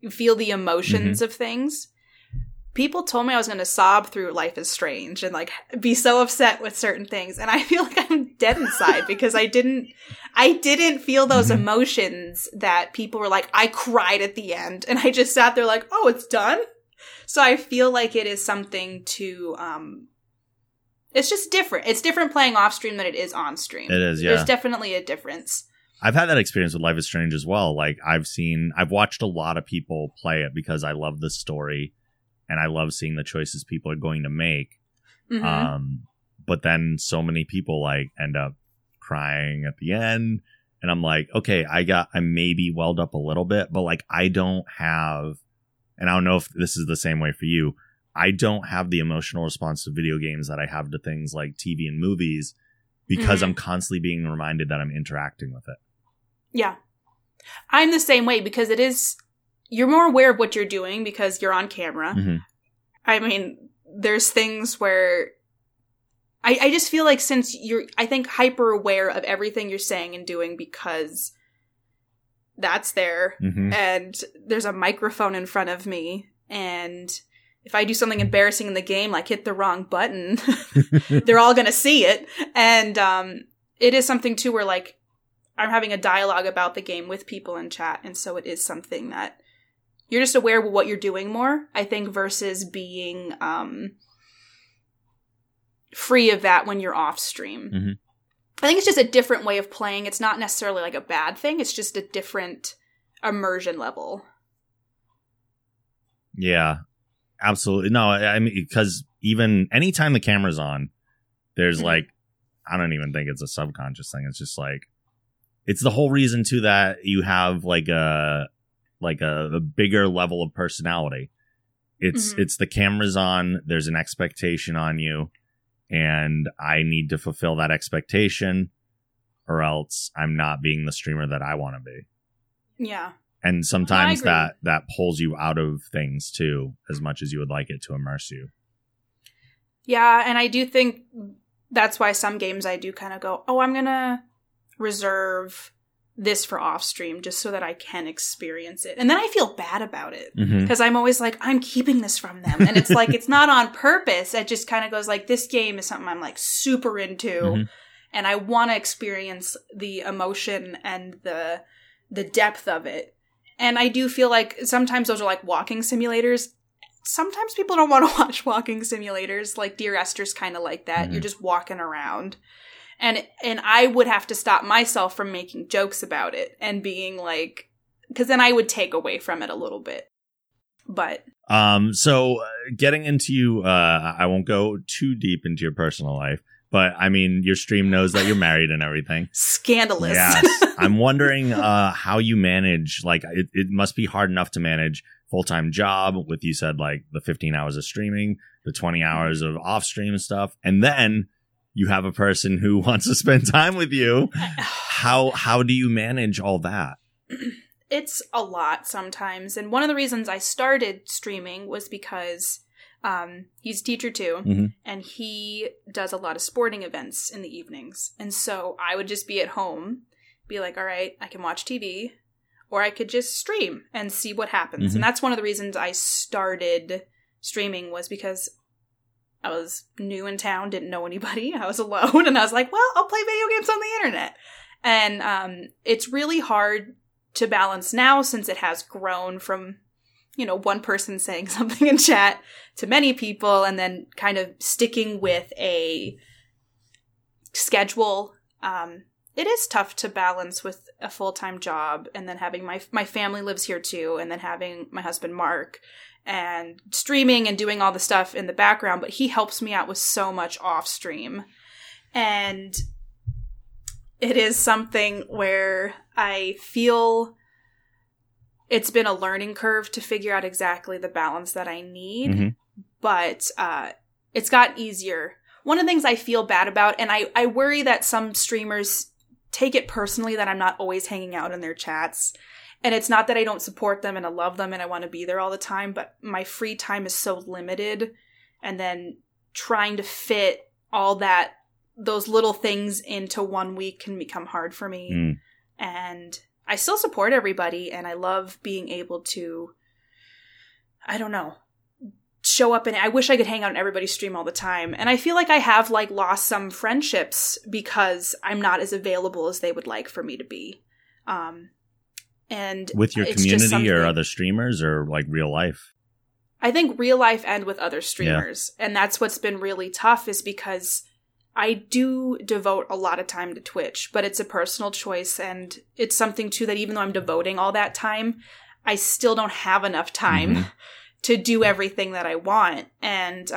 feel the emotions of things. People told me I was going to sob through Life is Strange and, like, be so upset with certain things. And I feel like I'm dead inside because I didn't feel those emotions that people were like, I cried at the end. And I just sat there like, oh, it's done? So I feel like it is something to, it's just different. It's different playing off stream than it is on stream. It is, yeah. There's definitely a difference. I've had that experience with Life is Strange as well. Like, I've watched a lot of people play it because I love the story. And I love seeing the choices people are going to make. Mm-hmm. But then so many people like end up crying at the end. And I'm like, okay, I maybe welled up a little bit, but like I don't have, and I don't know if this is the same way for you. I don't have the emotional response to video games that I have to things like TV and movies because I'm constantly being reminded that I'm interacting with it. Yeah. I'm the same way because it is. You're more aware of what you're doing because you're on camera. Mm-hmm. I mean, there's things where I just feel like since you're, I think, hyper aware of everything you're saying and doing because that's there and there's a microphone in front of me and if I do something embarrassing in the game, like hit the wrong button, they're all going to see it. And it is something, too, where, like, I'm having a dialogue about the game with people in chat. And so it is something that you're just aware of what you're doing more, I think, versus being free of that when you're off stream. Mm-hmm. I think it's just a different way of playing. It's not necessarily, like, a bad thing. It's just a different immersion level. Yeah, absolutely. No, I mean, because even anytime the camera's on, there's, mm-hmm. like, I don't even think it's a subconscious thing. It's just, like, it's the whole reason, too, that you have, like, a bigger level of personality. It's mm-hmm. it's the camera's on, there's an expectation on you, and I need to fulfill that expectation, or else I'm not being the streamer that I want to be. Yeah. And sometimes that pulls you out of things, too, as much as you would like it to immerse you. Yeah, and I do think that's why some games I do kind of go, oh, I'm going to reserve this for off stream just so that I can experience it. And then I feel bad about it because mm-hmm. I'm always like, I'm keeping this from them. And it's like, it's not on purpose. It just kind of goes like, this game is something I'm like super into mm-hmm. and I want to experience the emotion and the depth of it. And I do feel like sometimes those are like walking simulators. Sometimes people don't want to watch walking simulators. Like Dear Esther's kind of like that. Mm-hmm. You're just walking around. And I would have to stop myself from making jokes about it and being like, because then I would take away from it a little bit. But so getting into you, I won't go too deep into your personal life, but I mean, your stream knows that you're married and everything. Scandalous. Yes. I'm wondering how you manage. Like, it must be hard enough to manage full-time job with, you said, like the 15 hours of streaming, the 20 hours of off-stream stuff, and then you have a person who wants to spend time with you. How do you manage all that? It's a lot sometimes. And one of the reasons I started streaming was because he's a teacher too. Mm-hmm. And he does a lot of sporting events in the evenings. And so I would just be at home, be like, all right, I can watch TV or I could just stream and see what happens. Mm-hmm. And that's one of the reasons I started streaming, was because I was new in town, didn't know anybody. I was alone, and I was like, well, I'll play video games on the internet. And it's really hard to balance now, since it has grown from, you know, one person saying something in chat to many people, and then kind of sticking with a schedule. It is tough to balance with a full-time job, and then having my family lives here too, and then having my husband, Mark, and streaming and doing all the stuff in the background. But he helps me out with so much off stream. And it is something where I feel it's been a learning curve to figure out exactly the balance that I need. Mm-hmm. But it's gotten easier. One of the things I feel bad about, and I worry that some streamers take it personally that I'm not always hanging out in their chats. And it's not that I don't support them and I love them and I want to be there all the time, but my free time is so limited. And then trying to fit all that, those little things into 1 week can become hard for me. Mm. And I still support everybody, and I love being able to, I don't know, show up, and I wish I could hang out on everybody's stream all the time. And I feel like I have like lost some friendships because I'm not as available as they would like for me to be. And with your community or other streamers, or like real life? I think real life and with other streamers. Yeah. And that's what's been really tough, is because I do devote a lot of time to Twitch, but it's a personal choice. And it's something, too, that even though I'm devoting all that time, I still don't have enough time mm-hmm. to do everything that I want. And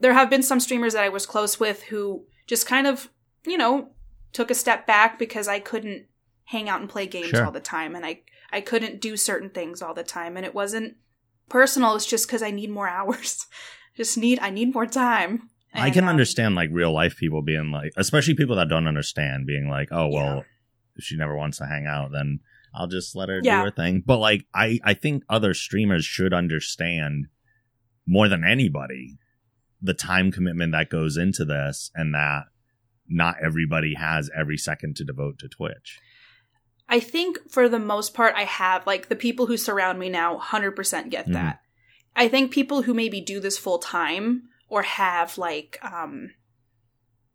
there have been some streamers that I was close with who just kind of, you know, took a step back because I couldn't hang out and play games sure. all the time. And I couldn't do certain things all the time. And it wasn't personal. It's just because I need more hours. I need more time. And I can understand like real life people being like, especially people that don't understand, being like, oh, well, yeah. if she never wants to hang out, then I'll just let her yeah. do her thing. But like, I think other streamers should understand more than anybody the time commitment that goes into this, and that not everybody has every second to devote to Twitch. I think for the most part, I have, like, the people who surround me now 100% get that. Mm-hmm. I think people who maybe do this full time or have like,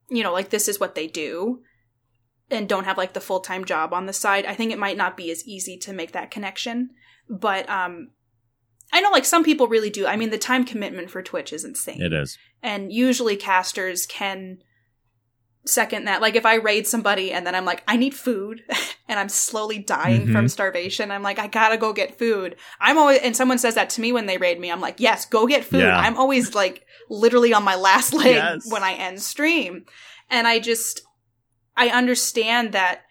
you know, like this is what they do and don't have like the full-time job on the side, I think it might not be as easy to make that connection. But I know like some people really do. I mean, the time commitment for Twitch is insane. It is. And usually casters can second that. Like if I raid somebody and then I'm like, I need food and I'm slowly dying from starvation. I'm like, I gotta go get food. I'm always, and someone says that to me when they raid me, I'm like, yes, go get food. Yeah. I'm always like literally on my last leg when I end stream. And I understand that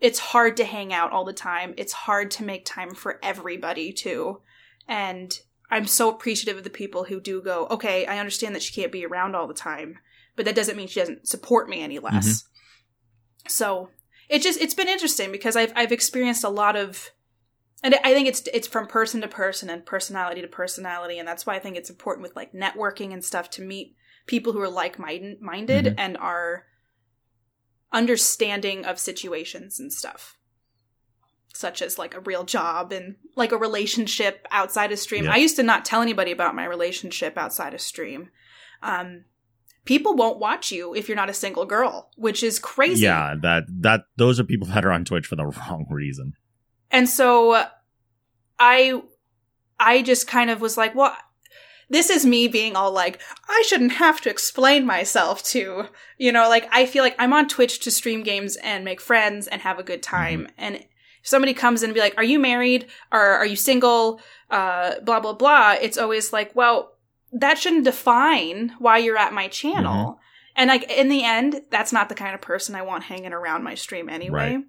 it's hard to hang out all the time. It's hard to make time for everybody too. And I'm so appreciative of the people who do go, okay, I understand that she can't be around all the time, but that doesn't mean she doesn't support me any less. Mm-hmm. So it's been interesting because I've experienced a lot of, and I think it's from person to person and personality to personality. And that's why I think it's important with like networking and stuff to meet people who are like-minded and are understanding of situations and stuff, such as like a real job and like a relationship outside of stream. Yeah. I used to not tell anybody about my relationship outside of stream. People won't watch you if you're not a single girl, which is crazy. Yeah, that those are people that are on Twitch for the wrong reason. And so I just kind of was like, well, this is me being all like, I shouldn't have to explain myself to, you know, like I feel like I'm on Twitch to stream games and make friends and have a good time. And if somebody comes in and be like, are you married or are you single? Blah, blah, blah. It's always like, well, that shouldn't define why you're at my channel. And like in the end, that's not the kind of person I want hanging around my stream anyway. Right.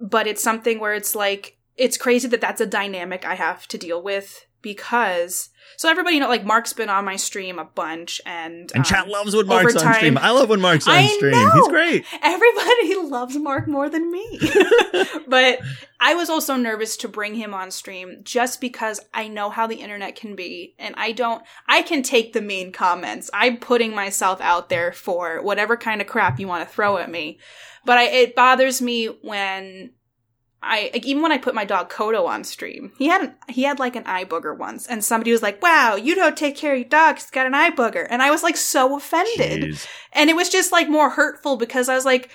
But it's something where it's like, it's crazy that that's a dynamic I have to deal with because, so everybody, you know, like Mark's been on my stream a bunch and chat loves when Mark's on stream. I love when Mark's on stream. Know. He's great. Everybody loves Mark more than me. But I was also nervous to bring him on stream just because I know how the internet can be. And I can take the mean comments. I'm putting myself out there for whatever kind of crap you want to throw at me. But it bothers me when even when I put my dog Kodo on stream, he had like an eye booger once, and somebody was like, wow, you don't take care of your dog, he's got an eye booger. And I was like so offended. Jeez. And it was just like more hurtful because I was like,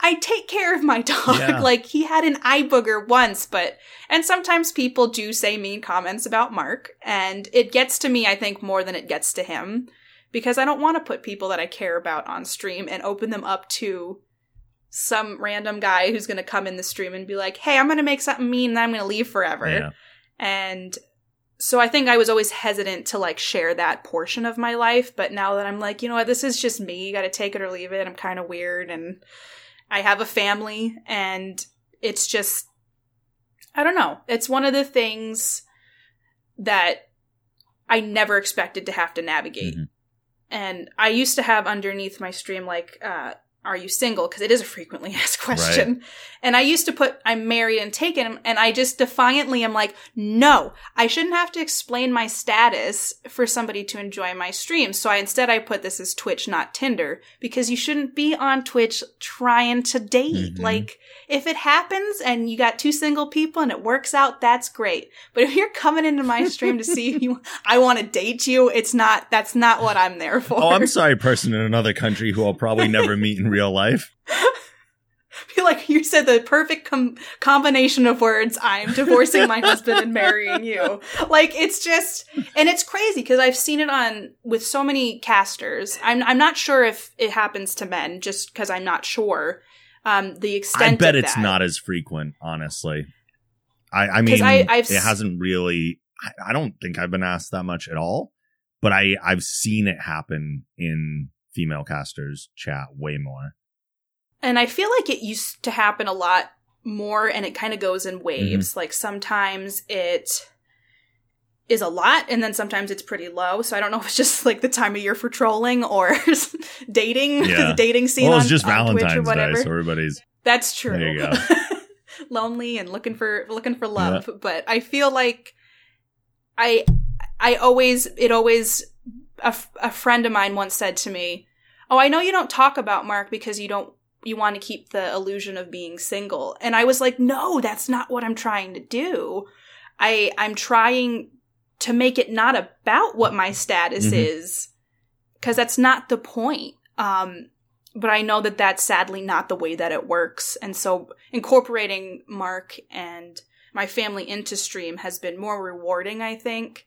I take care of my dog. Yeah. Like he had an eye booger once, and sometimes people do say mean comments about Mark, and it gets to me, I think, more than it gets to him because I don't want to put people that I care about on stream and open them up to some random guy who's going to come in the stream and be like, hey, I'm going to make something mean and I'm going to leave forever. Yeah. And so I think I was always hesitant to like share that portion of my life. But now that I'm like, you know what, this is just me. You got to take it or leave it. I'm kind of weird and I have a family and it's just, I don't know. It's one of the things that I never expected to have to navigate. Mm-hmm. And I used to have underneath my stream, like, are you single? Because it is a frequently asked question. Right. And I used to put, I'm married and taken, and I just defiantly am like, no, I shouldn't have to explain my status for somebody to enjoy my stream. So I put this as Twitch, not Tinder, because you shouldn't be on Twitch trying to date. Mm-hmm. Like, if it happens and you got two single people and it works out, that's great. But if you're coming into my stream to see if you, I want to date you, that's not what I'm there for. Oh, I'm sorry, person in another country who I'll probably never meet in real life. Feel like you said the perfect combination of words. I'm divorcing my husband and marrying you. Like, it's just, and it's crazy because I've seen it with so many casters. I'm not sure if it happens to men, just because I'm not sure the extent. I bet of it's that. Not as frequent, honestly. I mean, it hasn't really. I don't think I've been asked that much at all, but I've seen it happen in female casters chat way more. And I feel like it used to happen a lot more, and it kind of goes in waves. Mm-hmm. Like sometimes it is a lot, and then sometimes it's pretty low. So I don't know if it's just like the time of year for trolling or dating, yeah. The dating scene. Well, it's just Valentine's Day, so everybody's. That's true. There you go. Lonely and looking for love, yeah. But I feel like it always. A friend of mine once said to me, oh, I know you don't talk about Mark because you want to keep the illusion of being single. And I was like, no, that's not what I'm trying to do. I'm trying to make it not about what my status is, because that's not the point. But I know that that's sadly not the way that it works. And so incorporating Mark and my family into stream has been more rewarding, I think.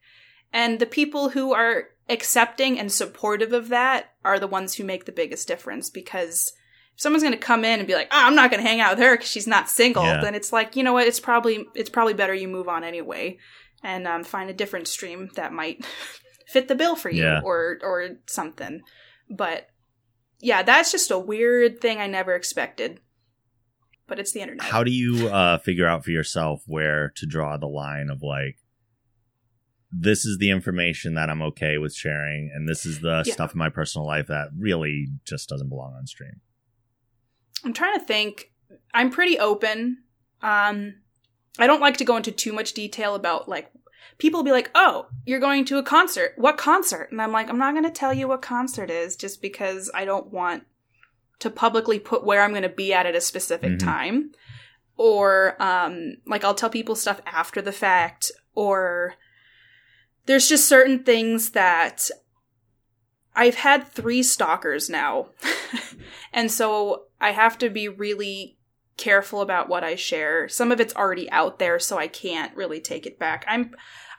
And the people who are accepting and supportive of that are the ones who make the biggest difference, because if someone's going to come in and be like, oh, I'm not going to hang out with her because she's not single, then it's like, you know what, it's probably better you move on anyway and find a different stream that might fit the bill for you or something. But yeah, that's just a weird thing I never expected. But it's the internet. How do you figure out for yourself where to draw the line of like, this is the information that I'm okay with sharing, and this is the stuff in my personal life that really just doesn't belong on stream? I'm trying to think. I'm pretty open. I don't like to go into too much detail about, like, people will be like, oh, you're going to a concert. What concert? And I'm like, I'm not going to tell you what concert is, just because I don't want to publicly put where I'm going to be at a specific time. Or, like, I'll tell people stuff after the fact, or... There's just certain things that I've had 3 stalkers now. And so I have to be really careful about what I share. Some of it's already out there, so I can't really take it back.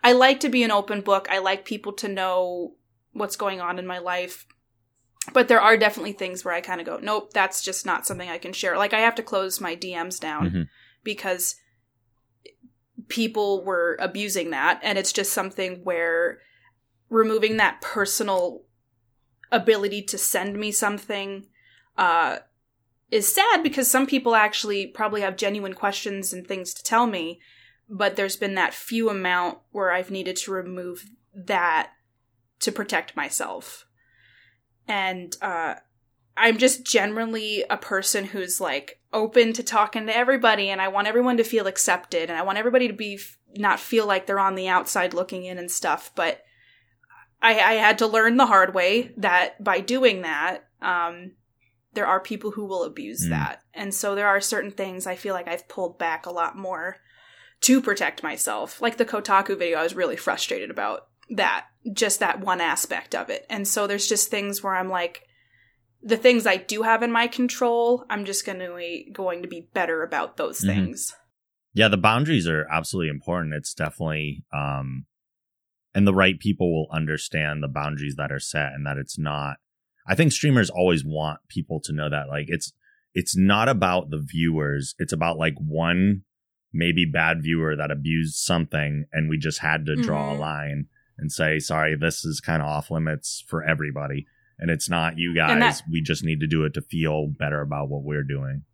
I like to be an open book. I like people to know what's going on in my life. But there are definitely things where I kind of go, nope, that's just not something I can share. Like, I have to close my DMs down because people were abusing that, and it's just something where removing that personal ability to send me something is sad, because some people actually probably have genuine questions and things to tell me, but there's been that few amount where I've needed to remove that to protect myself. And I'm just generally a person who's, like, open to talking to everybody, and I want everyone to feel accepted, and I want everybody to be not feel like they're on the outside looking in and stuff. But I had to learn the hard way that by doing that, there are people who will abuse that. And so there are certain things I feel like I've pulled back a lot more to protect myself. Like the Kotaku video, I was really frustrated about that, just that one aspect of it. And so there's just things where I'm like, the things I do have in my control, I'm just going to be better about those things. Yeah, the boundaries are absolutely important. It's definitely, and the right people will understand the boundaries that are set, and that it's not. I think streamers always want people to know that, like, it's not about the viewers. It's about, like, one maybe bad viewer that abused something, and we just had to draw a line and say, sorry, this is kind of off limits for everybody. And it's not you guys. We just need to do it to feel better about what we're doing.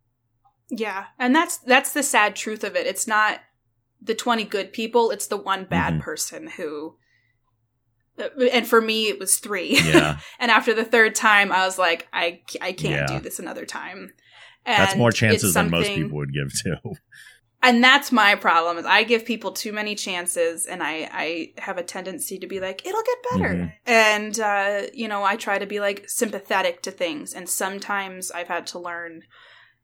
Yeah. And that's the sad truth of it. It's not the 20 good people. It's the one bad person who... And for me, it was 3. Yeah. And after the 3rd time, I was like, I can't do this another time. And that's more chances than most people would give to. And that's my problem, is I give people too many chances, and I have a tendency to be like, it'll get better. And, you know, I try to be, like, sympathetic to things. And sometimes I've had to learn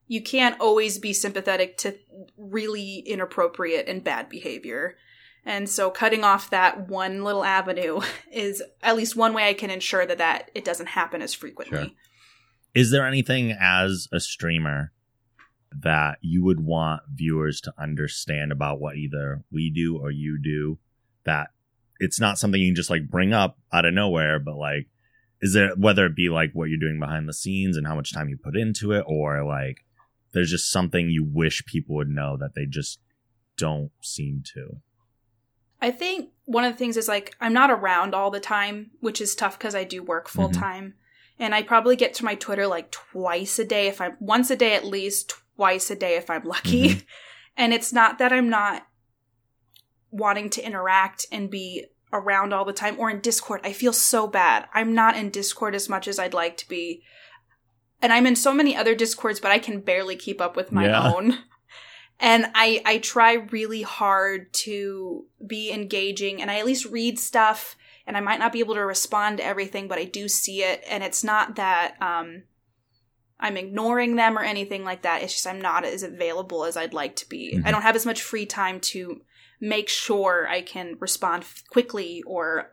you can't always be sympathetic to really inappropriate and bad behavior. And so cutting off that one little avenue is at least one way I can ensure that it doesn't happen as frequently. Sure. Is there anything as a streamer that you would want viewers to understand about what either we do or you do, that it's not something you can just, like, bring up out of nowhere, but, like, is there, whether it be, like, what you're doing behind the scenes and how much time you put into it, or, like, there's just something you wish people would know that they just don't seem to? I think one of the things is, like, I'm not around all the time, which is tough because I do work full time. And I probably get to my Twitter, like, once a day at least, twice a day if I'm lucky. And it's not that I'm not wanting to interact and be around all the time, or in Discord. I feel so bad. I'm not in Discord as much as I'd like to be. And I'm in so many other Discords, but I can barely keep up with my own. And I try really hard to be engaging, and I at least read stuff, and I might not be able to respond to everything, but I do see it. And it's not that, I'm ignoring them or anything like that. It's just I'm not as available as I'd like to be. I don't have as much free time to make sure I can respond quickly, or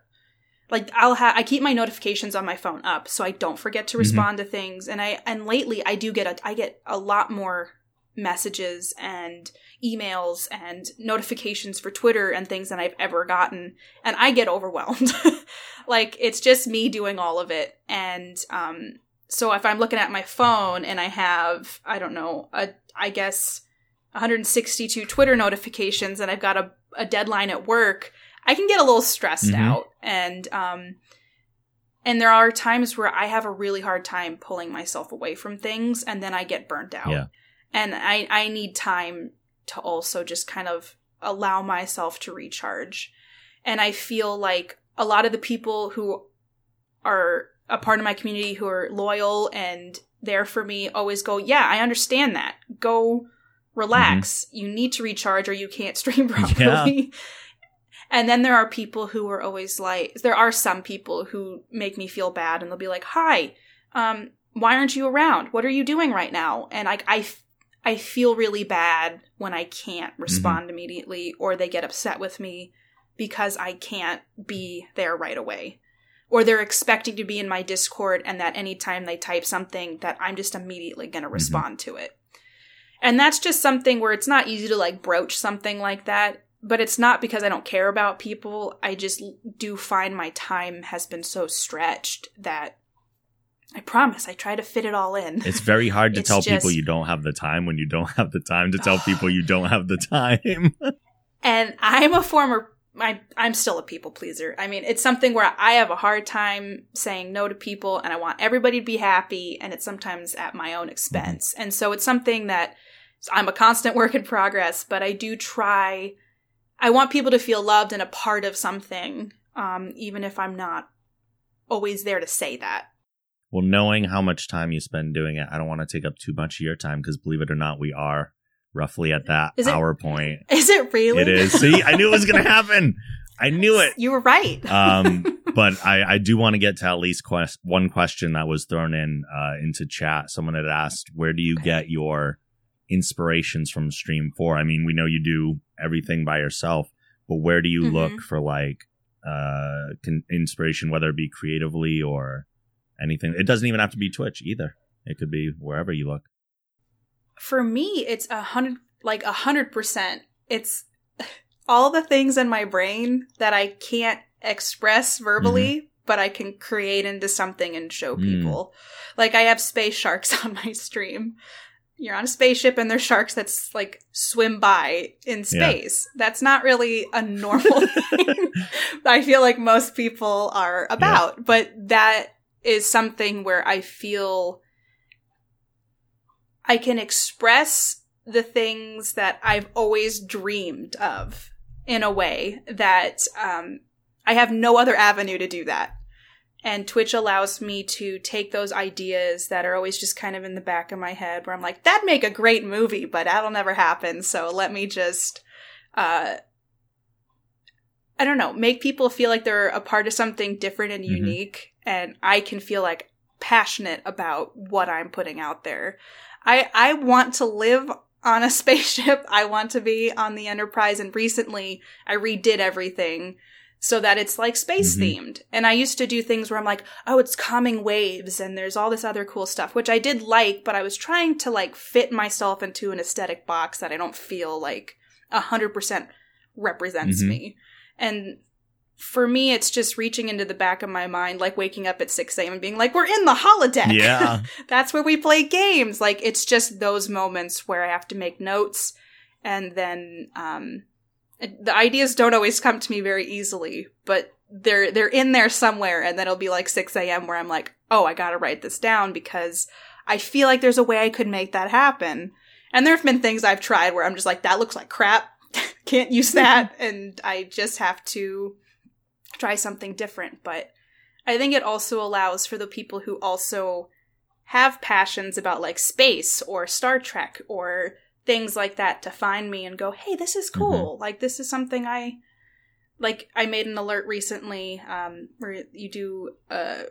like I keep my notifications on my phone up so I don't forget to respond to things. And lately I do get I get a lot more messages and emails and notifications for Twitter and things than I've ever gotten, and I get overwhelmed. Like, it's just me doing all of it. And so if I'm looking at my phone and I have, I don't know, I guess 162 Twitter notifications and I've got a deadline at work, I can get a little stressed out. And there are times where I have a really hard time pulling myself away from things, and then I get burnt out. Yeah. And I need time to also just kind of allow myself to recharge. And I feel like a lot of the people who are a part of my community who are loyal and there for me always go, yeah, I understand that. Go relax. You need to recharge or you can't stream properly. Yeah. And then there are people who are always like, there are some people who make me feel bad, and they'll be like, hi, why aren't you around? What are you doing right now? And I feel really bad when I can't respond immediately, or they get upset with me because I can't be there right away. Or they're expecting to be in my Discord, and that anytime they type something that I'm just immediately going to respond to it. And that's just something where it's not easy to like broach something like that, but it's not because I don't care about people. I just do find my time has been so stretched that I promise I try to fit it all in. It's very hard to tell people you don't have the time when you don't have the time to tell people you don't have the time. And I'm a former, I'm still a people pleaser. I mean, it's something where I have a hard time saying no to people, and I want everybody to be happy, and it's sometimes at my own expense. And so it's something that I'm a constant work in progress, but I do try. I want people to feel loved and a part of something, even if I'm not always there to say that. Well, knowing how much time you spend doing it, I don't want to take up too much of your time, because believe it or not, we are roughly at that hour point. Is it really? It is. See, I knew it was going to happen. I knew it. You were right. But I do want to get to at least one question that was thrown in into chat. Someone had asked, where do you get your inspirations from Stream 4? I mean, we know you do everything by yourself, but where do you look for like inspiration, whether it be creatively or anything? It doesn't even have to be Twitch either. It could be wherever you look. For me, it's 100%. It's all the things in my brain that I can't express verbally, but I can create into something and show people. Like, I have space sharks on my stream. You're on a spaceship and there's sharks that's like swim by in space. Yeah. That's not really a normal thing I feel like most people are about, but that is something where I feel I can express the things that I've always dreamed of in a way that I have no other avenue to do that. And Twitch allows me to take those ideas that are always just kind of in the back of my head where I'm like, that'd make a great movie, but that'll never happen. So let me just, I don't know, make people feel like they're a part of something different and unique. And I can feel like passionate about what I'm putting out there. I want to live on a spaceship. I want to be on the Enterprise. And recently I redid everything so that it's like space themed. And I used to do things where I'm like, oh, it's calming waves and there's all this other cool stuff, which I did like, but I was trying to like fit myself into an aesthetic box that I don't feel like 100% represents me. And for me, it's just reaching into the back of my mind, like waking up at 6 a.m. and being like, we're in the holodeck. Yeah. That's where we play games. Like, it's just those moments where I have to make notes. And then the ideas don't always come to me very easily, but they're in there somewhere. And then it'll be like 6 a.m. where I'm like, oh, I got to write this down because I feel like there's a way I could make that happen. And there have been things I've tried where I'm just like, that looks like crap. Can't use that. And I just have to try something different. But I think it also allows for the people who also have passions about like space or Star Trek or things like that to find me and go, hey, this is cool. Like, this is something I made an alert recently where you do a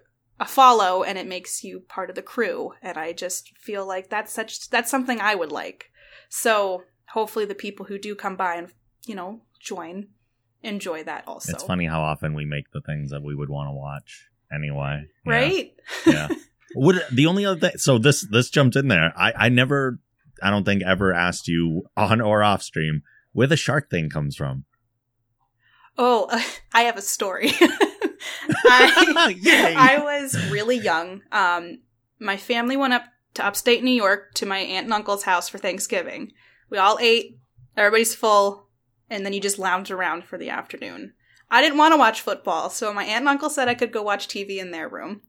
follow and it makes you part of the crew. And I just feel like that's something I would like. So hopefully the people who do come by and, you know, join enjoy that also. It's funny how often we make the things that we would want to watch anyway. Right? Yeah. Would the only other thing, so this jumped in there. I don't think ever asked you on or off stream where the shark thing comes from. Oh, I have a story. I was really young. My family went up to upstate New York to my aunt and uncle's house for Thanksgiving. We all ate. Everybody's full. And then you just lounge around for the afternoon. I didn't want to watch football, so my aunt and uncle said I could go watch TV in their room.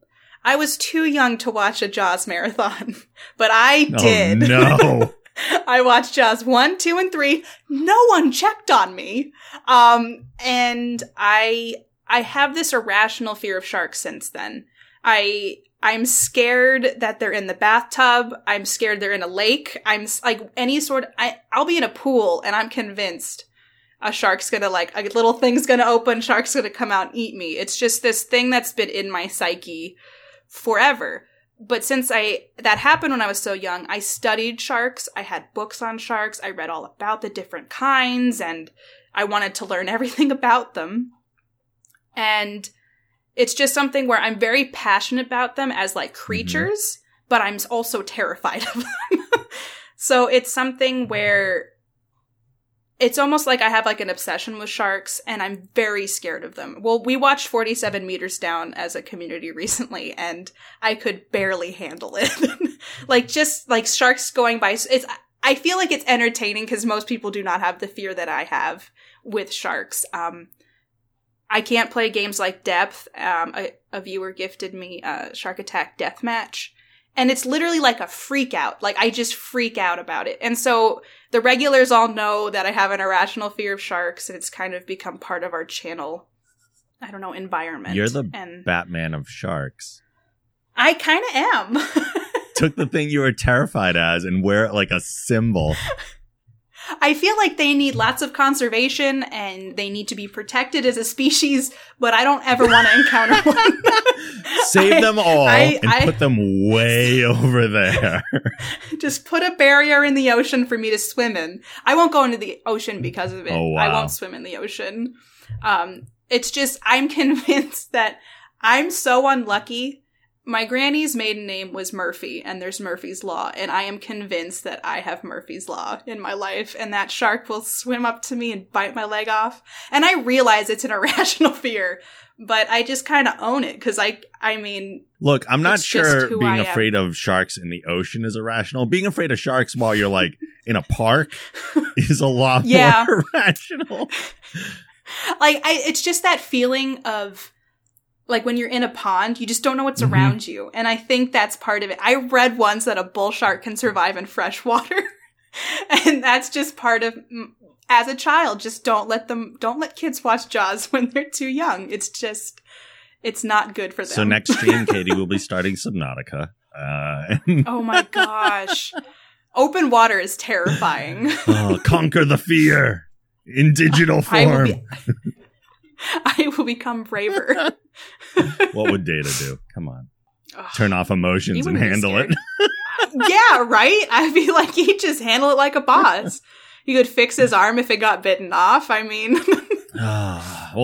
I was too young to watch a Jaws marathon, but I did. Oh, no. I watched Jaws 1, 2, and 3. No one checked on me. And I have this irrational fear of sharks since then. I'm scared that they're in the bathtub. I'm scared they're in a lake. I'm like any sort of, I'll be in a pool and I'm convinced a shark's going to a little thing's going to open. Shark's going to come out and eat me. It's just this thing that's been in my psyche forever. But since that happened when I was so young, I studied sharks. I had books on sharks. I read all about the different kinds and I wanted to learn everything about them. And it's just something where I'm very passionate about them as creatures, mm-hmm. but I'm also terrified of them. So it's something where it's almost like I have an obsession with sharks and I'm very scared of them. Well, we watched 47 Meters Down as a community recently and I could barely handle it. Sharks going by. I feel like it's entertaining because most people do not have the fear that I have with sharks. I can't play games like Depth. A viewer gifted me Shark Attack Deathmatch. And it's literally a freak out. I just freak out about it. And so the regulars all know that I have an irrational fear of sharks. And it's kind of become part of our channel, I don't know, environment. You're the Batman of sharks. I kind of am. Took the thing you were terrified as and wear it like a symbol. I feel like they need lots of conservation and they need to be protected as a species, but I don't ever want to encounter one. Save them all and put them way over there. Just put a barrier in the ocean for me to swim in. I won't go into the ocean because of it. Oh, wow. I won't swim in the ocean. It's just, I'm convinced that I'm so unlucky. My granny's maiden name was Murphy, and there's Murphy's Law, and I am convinced that I have Murphy's Law in my life, and that shark will swim up to me and bite my leg off. And I realize it's an irrational fear, but I just kind of own it, because Look, I'm not sure being afraid of sharks in the ocean is irrational. Being afraid of sharks while you're, in a park is a lot more irrational. It's just that feeling of... when you're in a pond, you just don't know what's mm-hmm. around you. And I think that's part of it. I read once that a bull shark can survive in fresh water. And that's just part of, as a child, just don't let kids watch Jaws when they're too young. It's just, it's not good for them. So next stream, Katie will be starting Subnautica. Oh my gosh. Open water is terrifying. Conquer the fear in digital form. I will become braver. What would Data do? Come on. Turn off emotions and handle it. Yeah, right? I'd be he'd just handle it like a boss. He could fix his arm if it got bitten off. Well,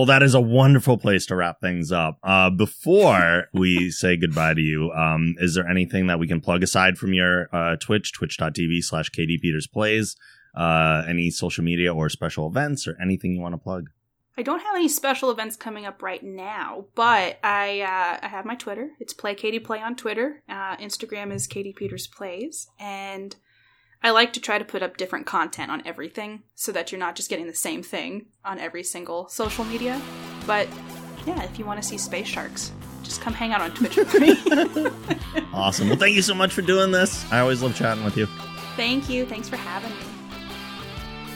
that is a wonderful place to wrap things up. Before we say goodbye to you, is there anything that we can plug aside from your Twitch, twitch.tv/KatiePetersPlays, any social media or special events or anything you want to plug? I don't have any special events coming up right now, but I have my Twitter. It's PlayKatiePlay on Twitter. Instagram is KatiePetersPlays. And I like to try to put up different content on everything so that you're not just getting the same thing on every single social media. But yeah, if you want to see space sharks, just come hang out on Twitch with me. Awesome. Well, thank you so much for doing this. I always love chatting with you. Thank you. Thanks for having me.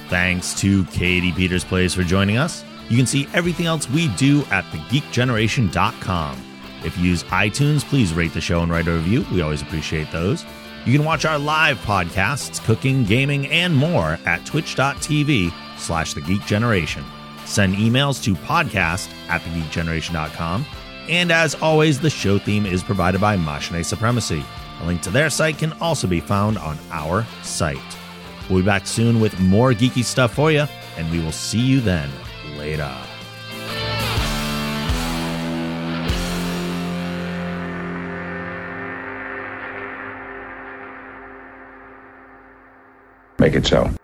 Thanks to KatiePetersPlays for joining us. You can see everything else we do at thegeekgeneration.com. If you use iTunes, please rate the show and write a review. We always appreciate those. You can watch our live podcasts, cooking, gaming, and more at twitch.tv/thegeekgeneration. Send emails to podcast@thegeekgeneration.com. And as always, the show theme is provided by Machine Supremacy. A link to their site can also be found on our site. We'll be back soon with more geeky stuff for you. and we will see you then. Later. Make it so.